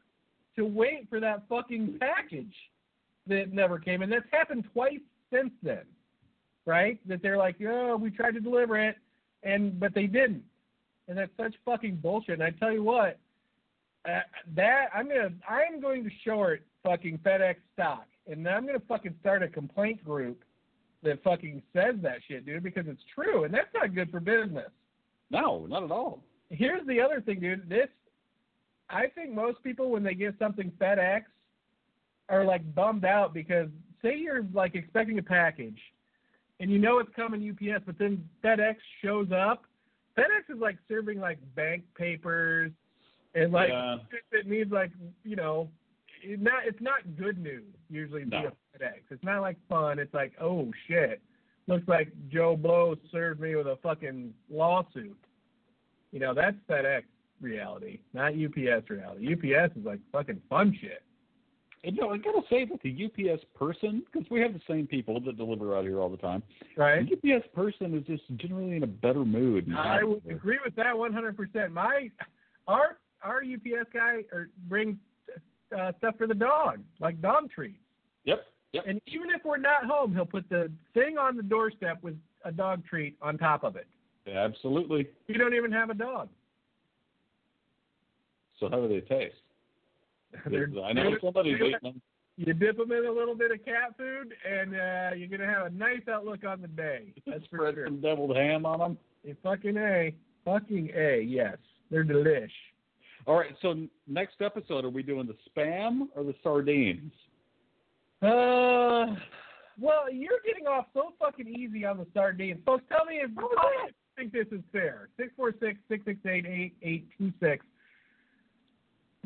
to wait for that fucking package that never came. And that's happened twice since then, right? That they're like, oh, we tried to deliver it, and but they didn't. And that's such fucking bullshit. And I tell you what, Uh, that I'm gonna I'm going to short fucking FedEx stock, and I'm gonna fucking start a complaint group that fucking says that shit, dude, because it's true, and that's not good for business. No, not at all. Here's the other thing, dude. This I think most people when they get something FedEx are like bummed out because say you're like expecting a package, and you know it's coming U P S, but then FedEx shows up. FedEx is like serving like bank papers. And, like, yeah. It needs, like, you know, it not, it's not good news usually no. via FedEx. It's not, like, fun. It's like, oh, shit. Looks like Joe Blow served me with a fucking lawsuit. You know, that's FedEx reality, not U P S reality. U P S is, like, fucking fun shit. And, you know, I got to say that the U P S person, because we have the same people that deliver out here all the time. Right. The U P S person is just generally in a better mood. I would agree with that one hundred percent. My, our Our U P S guy or brings uh, stuff for the dog, like dog treats. Yep, yep. And even if we're not home, he'll put the thing on the doorstep with a dog treat on top of it. Yeah, absolutely. You don't even have a dog. So how do they taste? I know somebody's eating them. You dip them in a little bit of cat food, and uh, you're going to have a nice outlook on the day. That's for sure. Some deviled ham on them? A fucking A. Fucking A, yes. They're delish. All right, so next episode, are we doing the spam or the sardines? Uh, well, you're getting off so fucking easy on the sardines. Folks, tell me if you oh, think this is fair. six four six, six six eight, eight eight two six.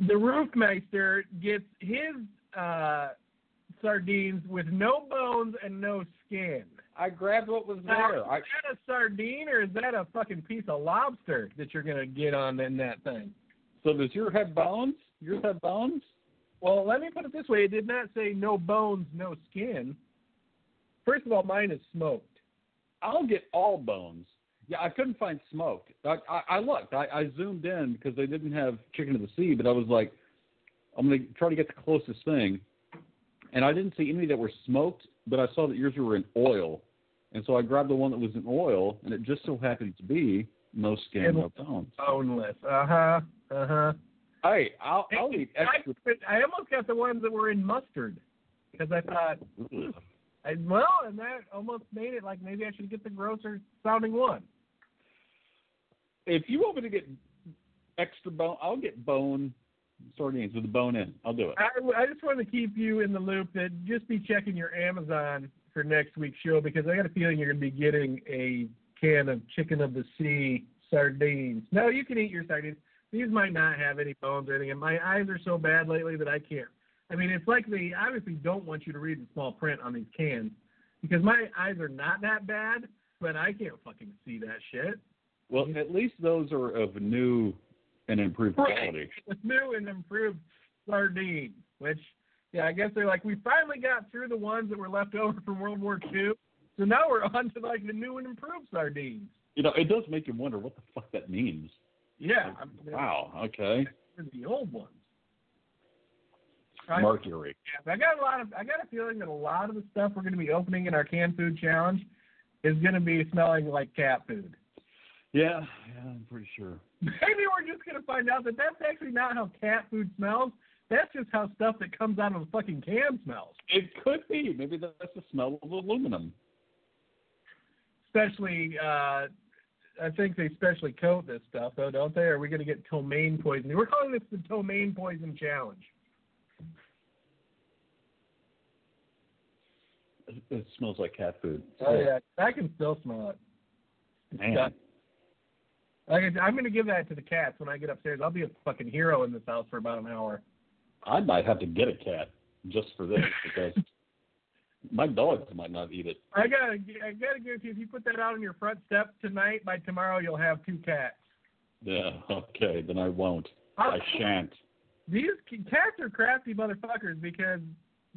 The Roofmeister gets his uh, sardines with no bones and no skin. I grabbed what was now, there. Is I... that a sardine or is that a fucking piece of lobster that you're going to get on in that thing? So does your have bones? Yours have bones? Well, let me put it this way. It did not say no bones, no skin. First of all, mine is smoked. I'll get all bones. Yeah, I couldn't find smoked. I, I, I looked. I, I zoomed in because they didn't have chicken of the sea, but I was like, I'm going to try to get the closest thing. And I didn't see any that were smoked, but I saw that yours were in oil. And so I grabbed the one that was in oil, and it just so happened to be no skin, and no bones. Boneless. Uh-huh. Uh-huh. Hey, I'll, I'll eat extra. I, I almost got the ones that were in mustard because I thought, I, well, and that almost made it like maybe I should get the grosser sounding one. If you want me to get extra bone, I'll get bone sardines with the bone in. I'll do it. I, I just wanted to keep you in the loop that just be checking your Amazon for next week's show because I got a feeling you're going to be getting a can of chicken of the sea sardines. No, you can eat your sardines. These might not have any bones or anything, and my eyes are so bad lately that I can't. I mean, it's like they obviously don't want you to read the small print on these cans because my eyes are not that bad, but I can't fucking see that shit. Well, at least those are of new and improved quality. Right. New and improved sardine, which Yeah, I guess they're like, we finally got through the ones that were left over from World War Two, so now we're on to, like, the new and improved sardines. You know, it does make you wonder what the fuck that means. Yeah. Like, I mean, wow, okay. The old ones. Mercury. I, I got a lot of. I got a feeling that a lot of the stuff we're going to be opening in our canned food challenge is going to be smelling like cat food. Yeah, yeah, I'm pretty sure. Maybe we're just going to find out that that's actually not how cat food smells. That's just how stuff that comes out of a fucking can smells. It could be. Maybe that's the smell of aluminum. Especially, uh, I think they specially coat this stuff, though, don't they? Are we going to get ptomaine poisoning? We're calling this the ptomaine poison challenge. It smells like cat food. Oh, yeah. I can still smell it. Man. Like, I'm going to give that to the cats when I get upstairs. I'll be a fucking hero in this house for about an hour. I might have to get a cat just for this because my dogs might not eat it. I got I gotta give you, if you put that out on your front step tonight, by tomorrow you'll have two cats. Yeah, okay, then I won't. I'll, I shan't. These cats are crafty motherfuckers because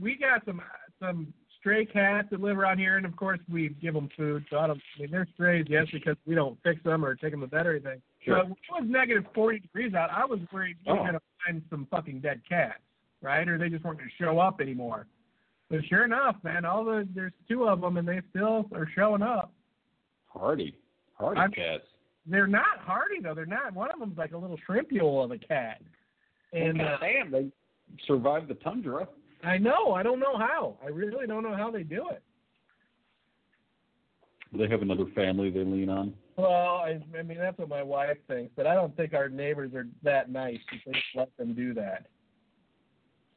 we got some some... stray cats that live around here, and of course we give them food. So I don't. I mean, they're strays, yes, because we don't fix them or take them to bed or anything. Sure. But when it was negative forty degrees out, I was worried we were oh. going to find some fucking dead cats, right? Or they just weren't going to show up anymore. But sure enough, man, all the there's two of them, and they still are showing up. Hardy, hardy I'm, cats. They're not hardy though. They're not. One of them's like a little shrimpule of a cat. And well, damn, uh, they survived the tundra. I know. I don't know how. I really don't know how they do it. Do they have another family they lean on? Well, I, I mean, that's what my wife thinks, but I don't think our neighbors are that nice if they just let them do that.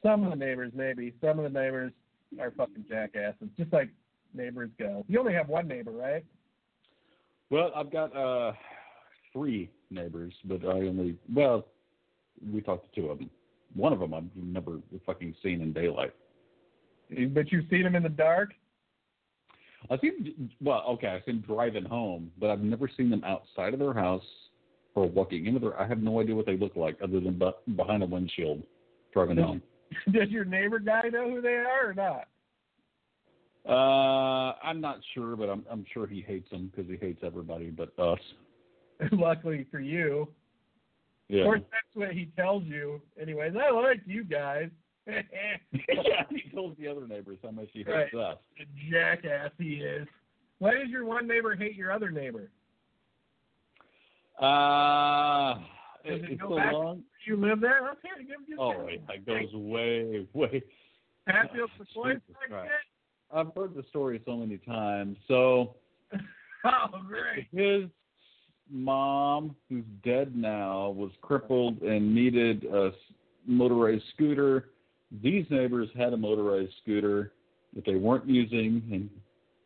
Some of the neighbors, maybe. Some of the neighbors are fucking jackasses, just like neighbors go. You only have one neighbor, right? Well, I've got uh, three neighbors, but I only, well, we talked to two of them. One of them I've never fucking seen in daylight. But you've seen him in the dark? I've seen, well, okay, I've seen driving home, but I've never seen them outside of their house or walking into their, I have no idea what they look like other than be, behind a windshield driving home. Does your neighbor guy know who they are or not? Uh, I'm not sure, but I'm, I'm sure he hates them because he hates everybody but us. Luckily for you. Yeah. Of course, that's what he tells you. Anyways, I like you guys. Yeah, he tells the other neighbors how much he hates right. us. The jackass he is. Why does your one neighbor hate your other neighbor? Uh, does it, it go so back? Long? You live there? Let's hear it. Give oh, it right. that goes way, way. Hatfield, oh, Sequoia, right. I've heard the story so many times. So, oh, great. His mom, who's dead now, was crippled and needed a motorized scooter. These neighbors had a motorized scooter that they weren't using,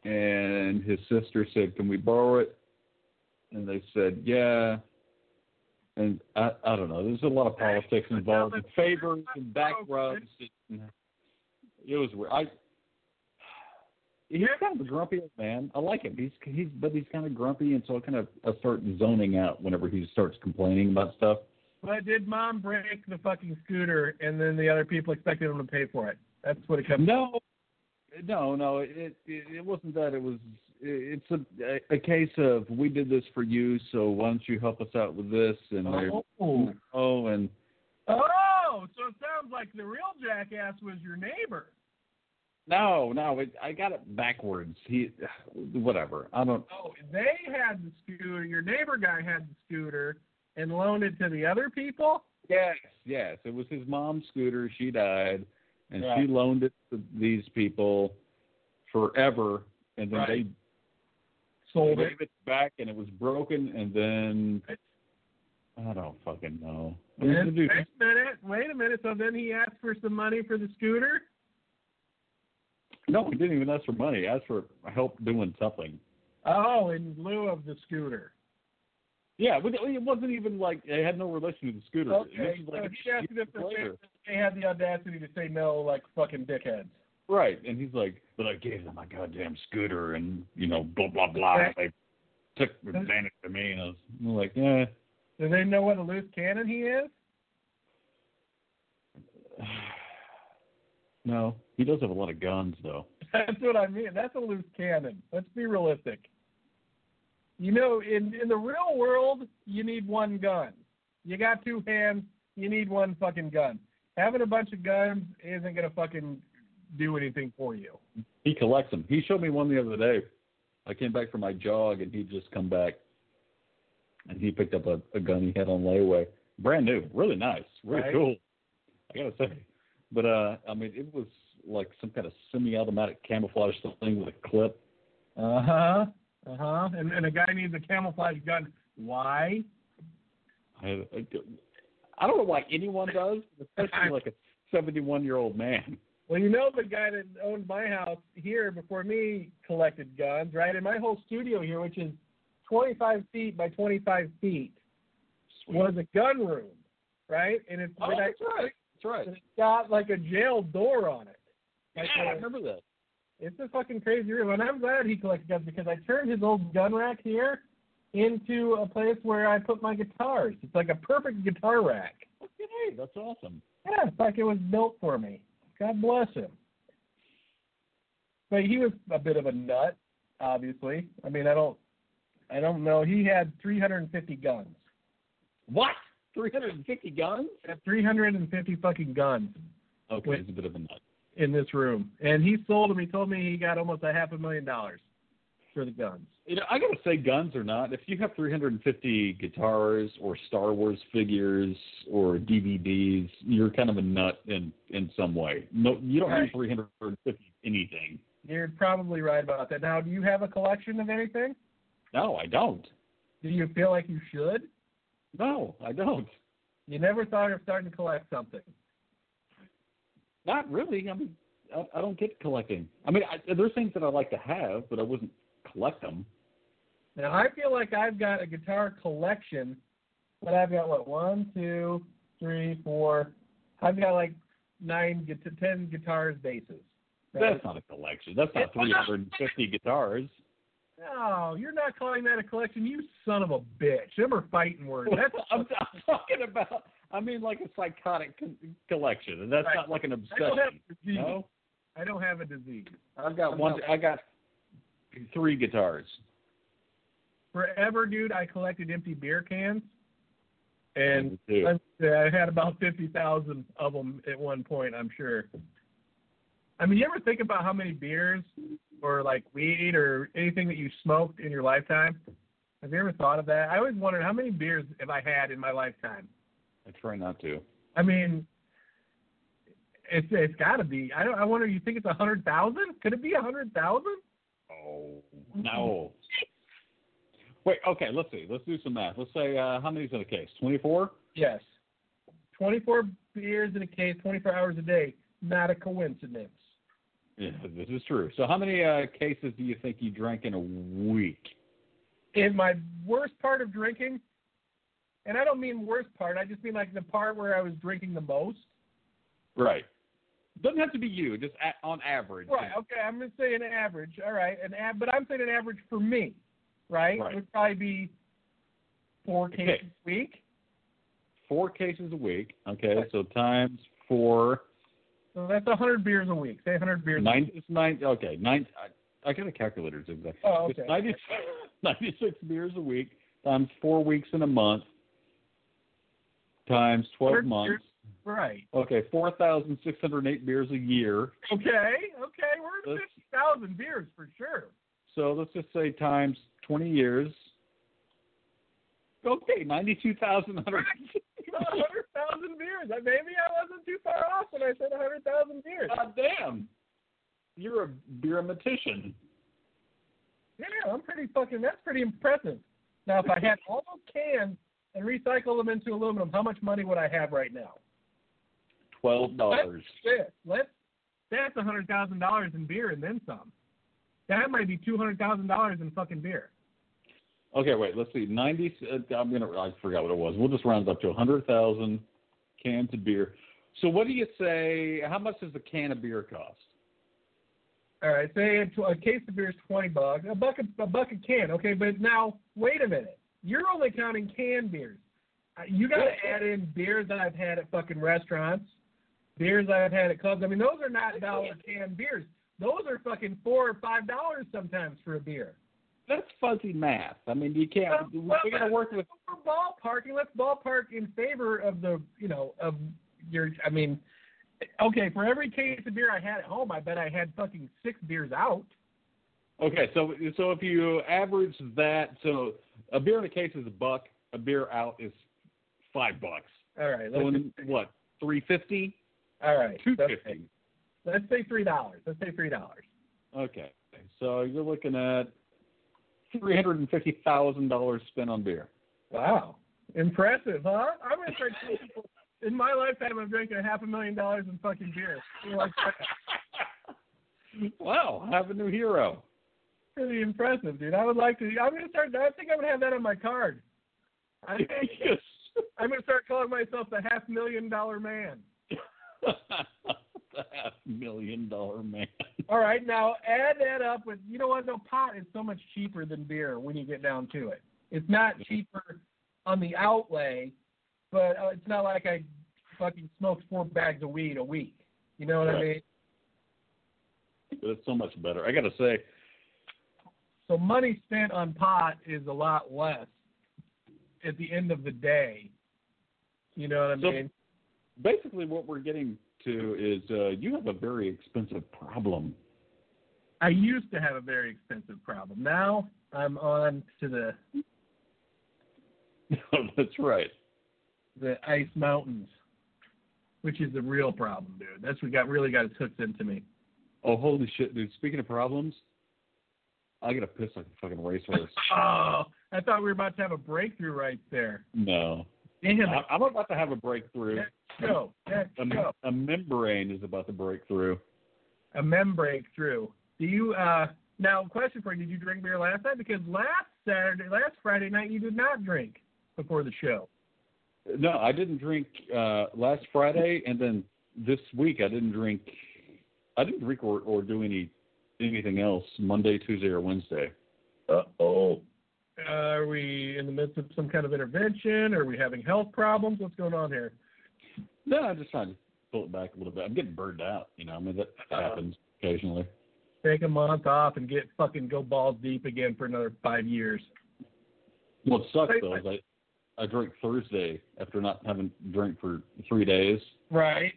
and, and his sister said, "Can we borrow it?" And they said, "Yeah." And I, I don't know. There's a lot of politics involved, and favors and back rubs. It was weird. I, He's kind of a grumpy old man. I like him. He's he's but he's kind of grumpy, and so I kind of I start zoning out whenever he starts complaining about stuff. But did mom break the fucking scooter, and then the other people expected him to pay for it? That's what it comes. No, to. no, no. It, it it wasn't that. It was it's a a case of we did this for you, so why don't you help us out with this? And oh, oh, and oh, so it sounds like the real jackass was your neighbor. No, no, it, I got it backwards. He, whatever. I don't. Oh, they had the scooter. Your neighbor guy had the scooter and loaned it to the other people. Yes, yes. It was his mom's scooter. She died, and right. she loaned it to these people forever, and then right. they sold they gave it. it back, and it was broken, and then I don't fucking know. Wait a minute. Wait a minute. So then he asked for some money for the scooter. No, we didn't even ask for money. Asked for help doing something. Oh, in lieu of the scooter. Yeah, it wasn't even like it had no relation to the scooter. Okay, was like so he asked if the they had the audacity to say no, like fucking dickheads. Right, and he's like, but I gave them my goddamn scooter, and you know, blah blah blah. Right. They took advantage of me, and I was like, eh. Do they know what a loose cannon he is? No, he does have a lot of guns, though. That's what I mean. That's a loose cannon. Let's be realistic. You know, in, in the real world, you need one gun. You got two hands, you need one fucking gun. Having a bunch of guns isn't going to fucking do anything for you. He collects them. He showed me one the other day. I came back from my jog, and he'd just come back, and he picked up a, a gun he had on layaway. Brand new. Really nice. Really right? Cool. I got to say. But, uh, I mean, it was like some kind of semi-automatic camouflage thing with a clip. Uh-huh. Uh-huh. And, and a guy needs a camouflage gun. Why? I, I, I don't know why anyone does, especially like a seventy-one-year-old man. Well, you know the guy that owned my house here before me collected guns, right? And my whole studio here, which is twenty-five feet by twenty-five feet, sweet, was a gun room, right? And it's, oh, that's I, right. That's right. It's got like a jail door on it. Like yeah, a, I remember that. It's a fucking crazy room. And I'm glad he collected guns because I turned his old gun rack here into a place where I put my guitars. It's like a perfect guitar rack. Okay, that's awesome. Yeah, it's like it was built for me. God bless him. But he was a bit of a nut, obviously. I mean, I don't, I don't know. He had three hundred fifty guns. What? three hundred fifty guns? three hundred fifty fucking guns. Okay, he's a bit of a nut. In this room, and he sold them. He told me he got almost a half a million dollars for the guns. You know, I gotta say, guns or not, if you have three hundred fifty guitars or Star Wars figures or D V Ds, you're kind of a nut in, in some way. No, you don't have three hundred fifty anything. You're probably right about that. Now, do you have a collection of anything? No, I don't. Do you feel like you should? No, I don't. You never thought of starting to collect something? Not really. I mean, I, I don't get collecting. I mean, I, there's things that I like to have, but I wouldn't collect them. Now, I feel like I've got a guitar collection, but I've got, what, one, two, three, four. I've got like nine to ten guitars, basses. Right? That's not a collection. That's not three hundred fifty guitars. No, you're not calling that a collection, you son of a bitch. Them are fighting words. That's I'm, I'm talking about. I mean, like a psychotic co- collection, and that's right. Not like an obsession. I don't have a disease. No? I don't have a disease. I've got I'm one. Not... I got three guitars. Forever, dude. I collected empty beer cans, and I, I had about fifty thousand of them at one point. I'm sure. I mean, you ever think about how many beers or like weed or anything that you smoked in your lifetime? Have you ever thought of that? I always wondered how many beers have I had in my lifetime. I try not to. I mean, it's it's got to be. I don't. I wonder. You think it's a hundred thousand? Could it be a hundred thousand? Oh no. Wait. Okay. Let's see. Let's do some math. Let's say uh, how many's in a case? Twenty-four. Yes. Twenty-four beers in a case. Twenty-four hours a day. Not a coincidence. Yeah, this is true. So how many uh, cases do you think you drank in a week? In my worst part of drinking. And I don't mean worst part. I just mean like the part where I was drinking the most. Right. Doesn't have to be you. Just a- on average. Right. Okay. I'm going to say an average. All right. An ab- but I'm saying an average for me. Right. Right. It would probably be four okay. cases a week. Four cases a week. Okay. Right. So times four. So that's a hundred beers a week. Say a hundred beers. Nine. A week. It's nine. Okay. Nine. I, I got a calculator. Exactly. Oh. Okay. It's ninety-six, ninety-six beers a week times four weeks in a month. Times twelve months. Right. Okay, four thousand six hundred eight beers a year. Okay, okay. We're at fifty thousand beers for sure. So let's just say times twenty years. Okay, ninety-two thousand. one hundred thousand beers. Maybe I wasn't too far off when I said one hundred thousand beers. God damn. You're a beer-matician. Yeah, I'm pretty fucking, that's pretty impressive. Now, if I had all those cans and recycle them into aluminum, how much money would I have right now? Twelve dollars. Let's. That's a hundred thousand dollars in beer and then some. That might be two hundred thousand dollars in fucking beer. Okay, wait. Let's see. Ninety. Uh, I'm gonna. I forgot what it was. We'll just round it up to a hundred thousand cans of beer. So, what do you say? How much does a can of beer cost? All right. Say a, a case of beer is twenty bucks. A bucket. A bucket can. Okay, but now wait a minute. You're only counting canned beers. You got to add in beers that I've had at fucking restaurants, beers I've had at clubs. I mean, those are not dollar can beers. Those are fucking four or five dollars sometimes for a beer. That's fuzzy math. I mean, you can't. Well, we got to work with ballparking. Let's ballpark in favor of the, you know, of your. I mean, okay, for every case of beer I had at home, I bet I had fucking six beers out. Okay, so so if you average that, so a beer in a case is a buck. A beer out is five bucks. All right. Let's so in, what, three fifty? All right. Two fifty. Let's say three dollars. Let's say three dollars. Okay. So you're looking at three hundred and fifty thousand dollars spent on beer. Wow. Impressive, huh? I'm gonna start telling people in my lifetime I've drinking a half a million dollars in fucking beer. Like, wow, I have a new hero. Pretty impressive, dude. I would like to I'm gonna start I think I'm gonna have that on my card. I think yes. I'm gonna start calling myself the half million dollar man. The half million dollar man. All right, now add that up with, you know what, no, pot is so much cheaper than beer when you get down to it. It's not cheaper on the outlay, but uh, it's not like I fucking smoked four bags of weed a week. You know what right. I mean? But it's so much better. I gotta say. So money spent on pot is a lot less at the end of the day. You know what I so mean? Basically what we're getting to is uh, you have a very expensive problem. I used to have a very expensive problem. Now I'm on to the... That's right. The ice mountains, which is the real problem, dude. That's what got really got its hooked into me. Oh, holy shit, dude. Speaking of problems, I got to piss like a fucking racehorse. Oh, I thought we were about to have a breakthrough right there. No. Damn it. I'm about to have a breakthrough. Let's go. Let's a, go. A membrane is about to break through. A membrane through. Do you, uh, now, question for you, did you drink beer last night? Because last Saturday, last Friday night, you did not drink before the show. No, I didn't drink uh, last Friday, and then this week I didn't drink, I didn't drink or, or do any anything else Monday, Tuesday, or Wednesday. Uh-oh. Uh, are we in the midst of some kind of intervention? Are we having health problems? What's going on here? No, I'm just trying to pull it back a little bit. I'm getting burned out. You know, I mean, that happens uh, occasionally. Take a month off and get fucking go balls deep again for another five years. What sucks, though, is I, I drink Thursday after not having drink for three days. Right.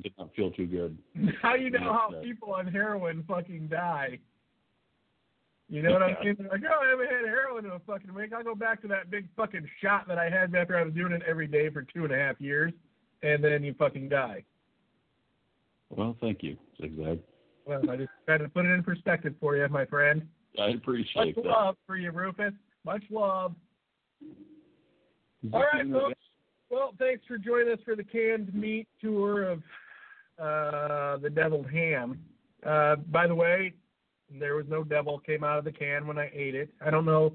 Did not feel too good. How you know how day. People on heroin fucking die. You know what I'm saying? Like, oh, I haven't had heroin in a fucking week. I'll go back to that big fucking shot that I had after I was doing it every day for two and a half years, and then you fucking die. Well, thank you, Zig Zag. Well, I just tried to put it in perspective for you, my friend. I appreciate that. Much love for you, Rufus. Much love. All right, folks. Well, thanks for joining us for the canned meat tour of uh, the deviled ham. Uh, by the way, there was no devil came out of the can when I ate it. I don't know.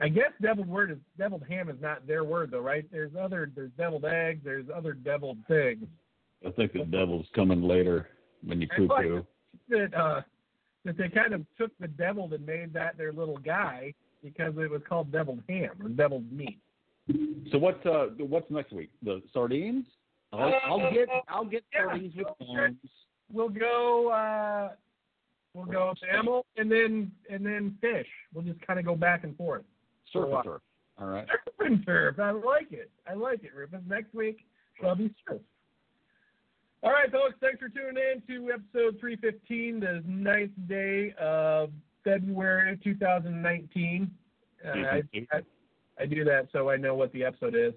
I guess deviled word is deviled ham is not their word though, right? There's other there's deviled eggs. There's other deviled things. I think the devil's coming later when you poo poo. That uh, that they kind of took the devil and made that their little guy because it was called deviled ham or deviled meat. So what's uh what's next week? The sardines? I'll, I'll get I'll get yeah, sardines with bones. We'll go. Uh, We'll go mammal and then and then fish. We'll just kind of go back and forth. Surf and turf. All right. Surf and turf. I like it. I like it, Rufus. Next week, shall be surf. All right, folks. Thanks for tuning in to episode three fifteen, the ninth day of February of two thousand nineteen. Uh, I, I, I do that so I know what the episode is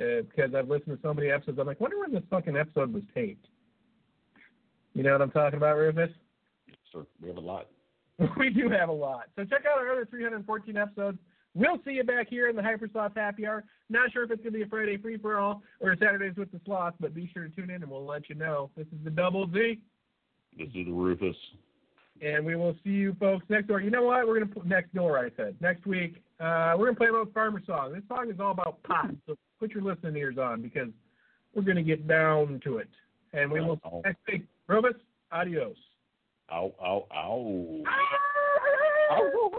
uh, because I've listened to so many episodes. I'm like, wonder when this fucking episode was taped. You know what I'm talking about, Rufus? Sure. We have a lot. We do have a lot. So check out our other three hundred fourteen episodes. We'll see you back here in the Hypersloth Happy Hour. Not sure if it's going to be a Friday free-for-all or Saturdays with the Sloth, but be sure to tune in and we'll let you know. This is the Double Z. This is the Rufus. And we will see you folks next door. You know what? We're going to put next door, I said. Next week, uh, we're going to play about Farmer Song. This song is all about pot, so put your listening ears on because we're going to get down to it. And we will see you next week. Rufus, adios. Ow, ow, ow. Ow.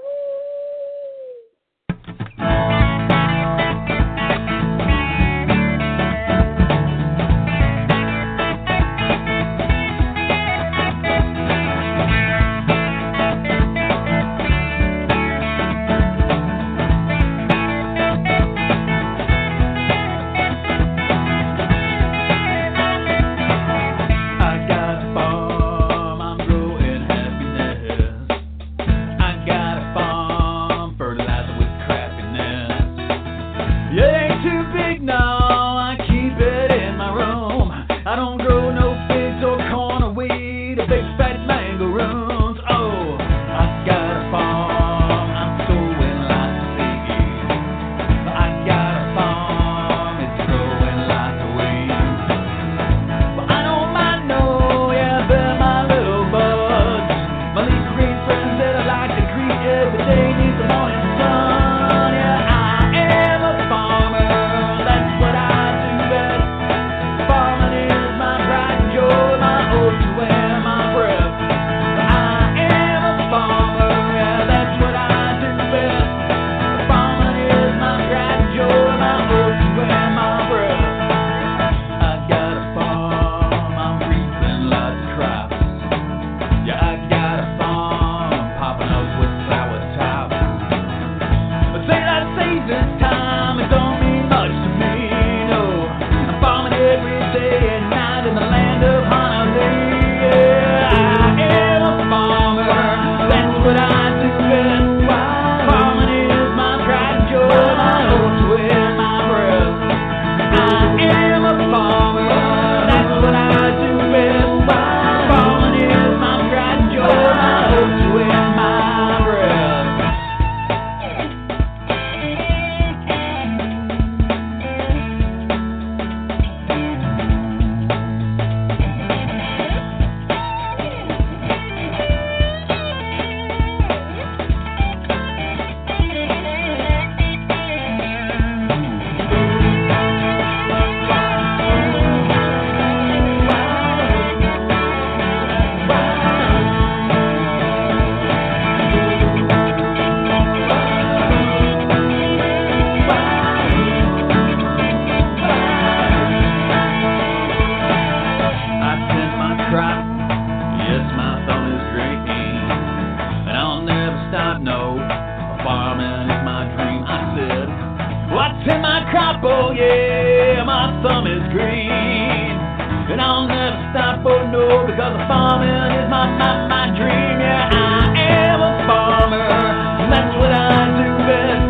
never stop, oh no, because the farming is my, my, my dream. Yeah, I am a farmer, and that's what I do best.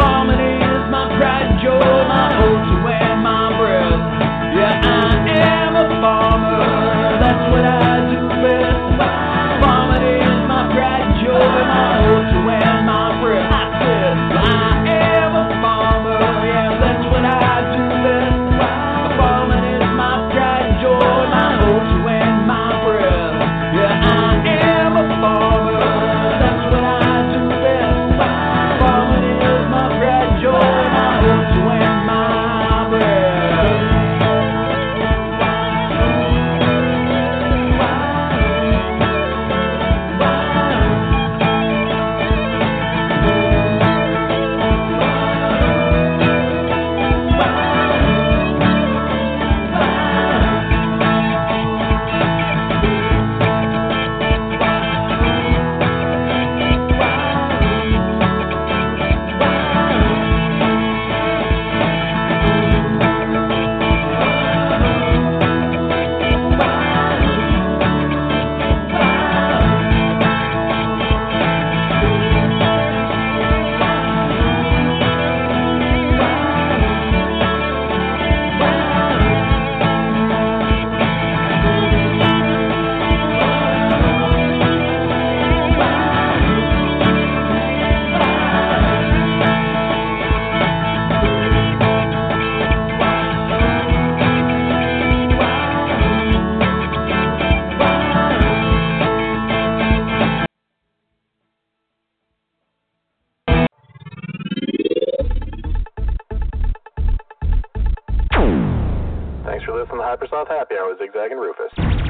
Farming is my pride and joy, my hope to wear my breath. Yeah, I am a farmer, that's what I do best. Farming is my pride and joy, my hope to wear my breath. I said, I am a farmer, yeah, that's what I do best. Happy Hour with Zig Zag and Rufus.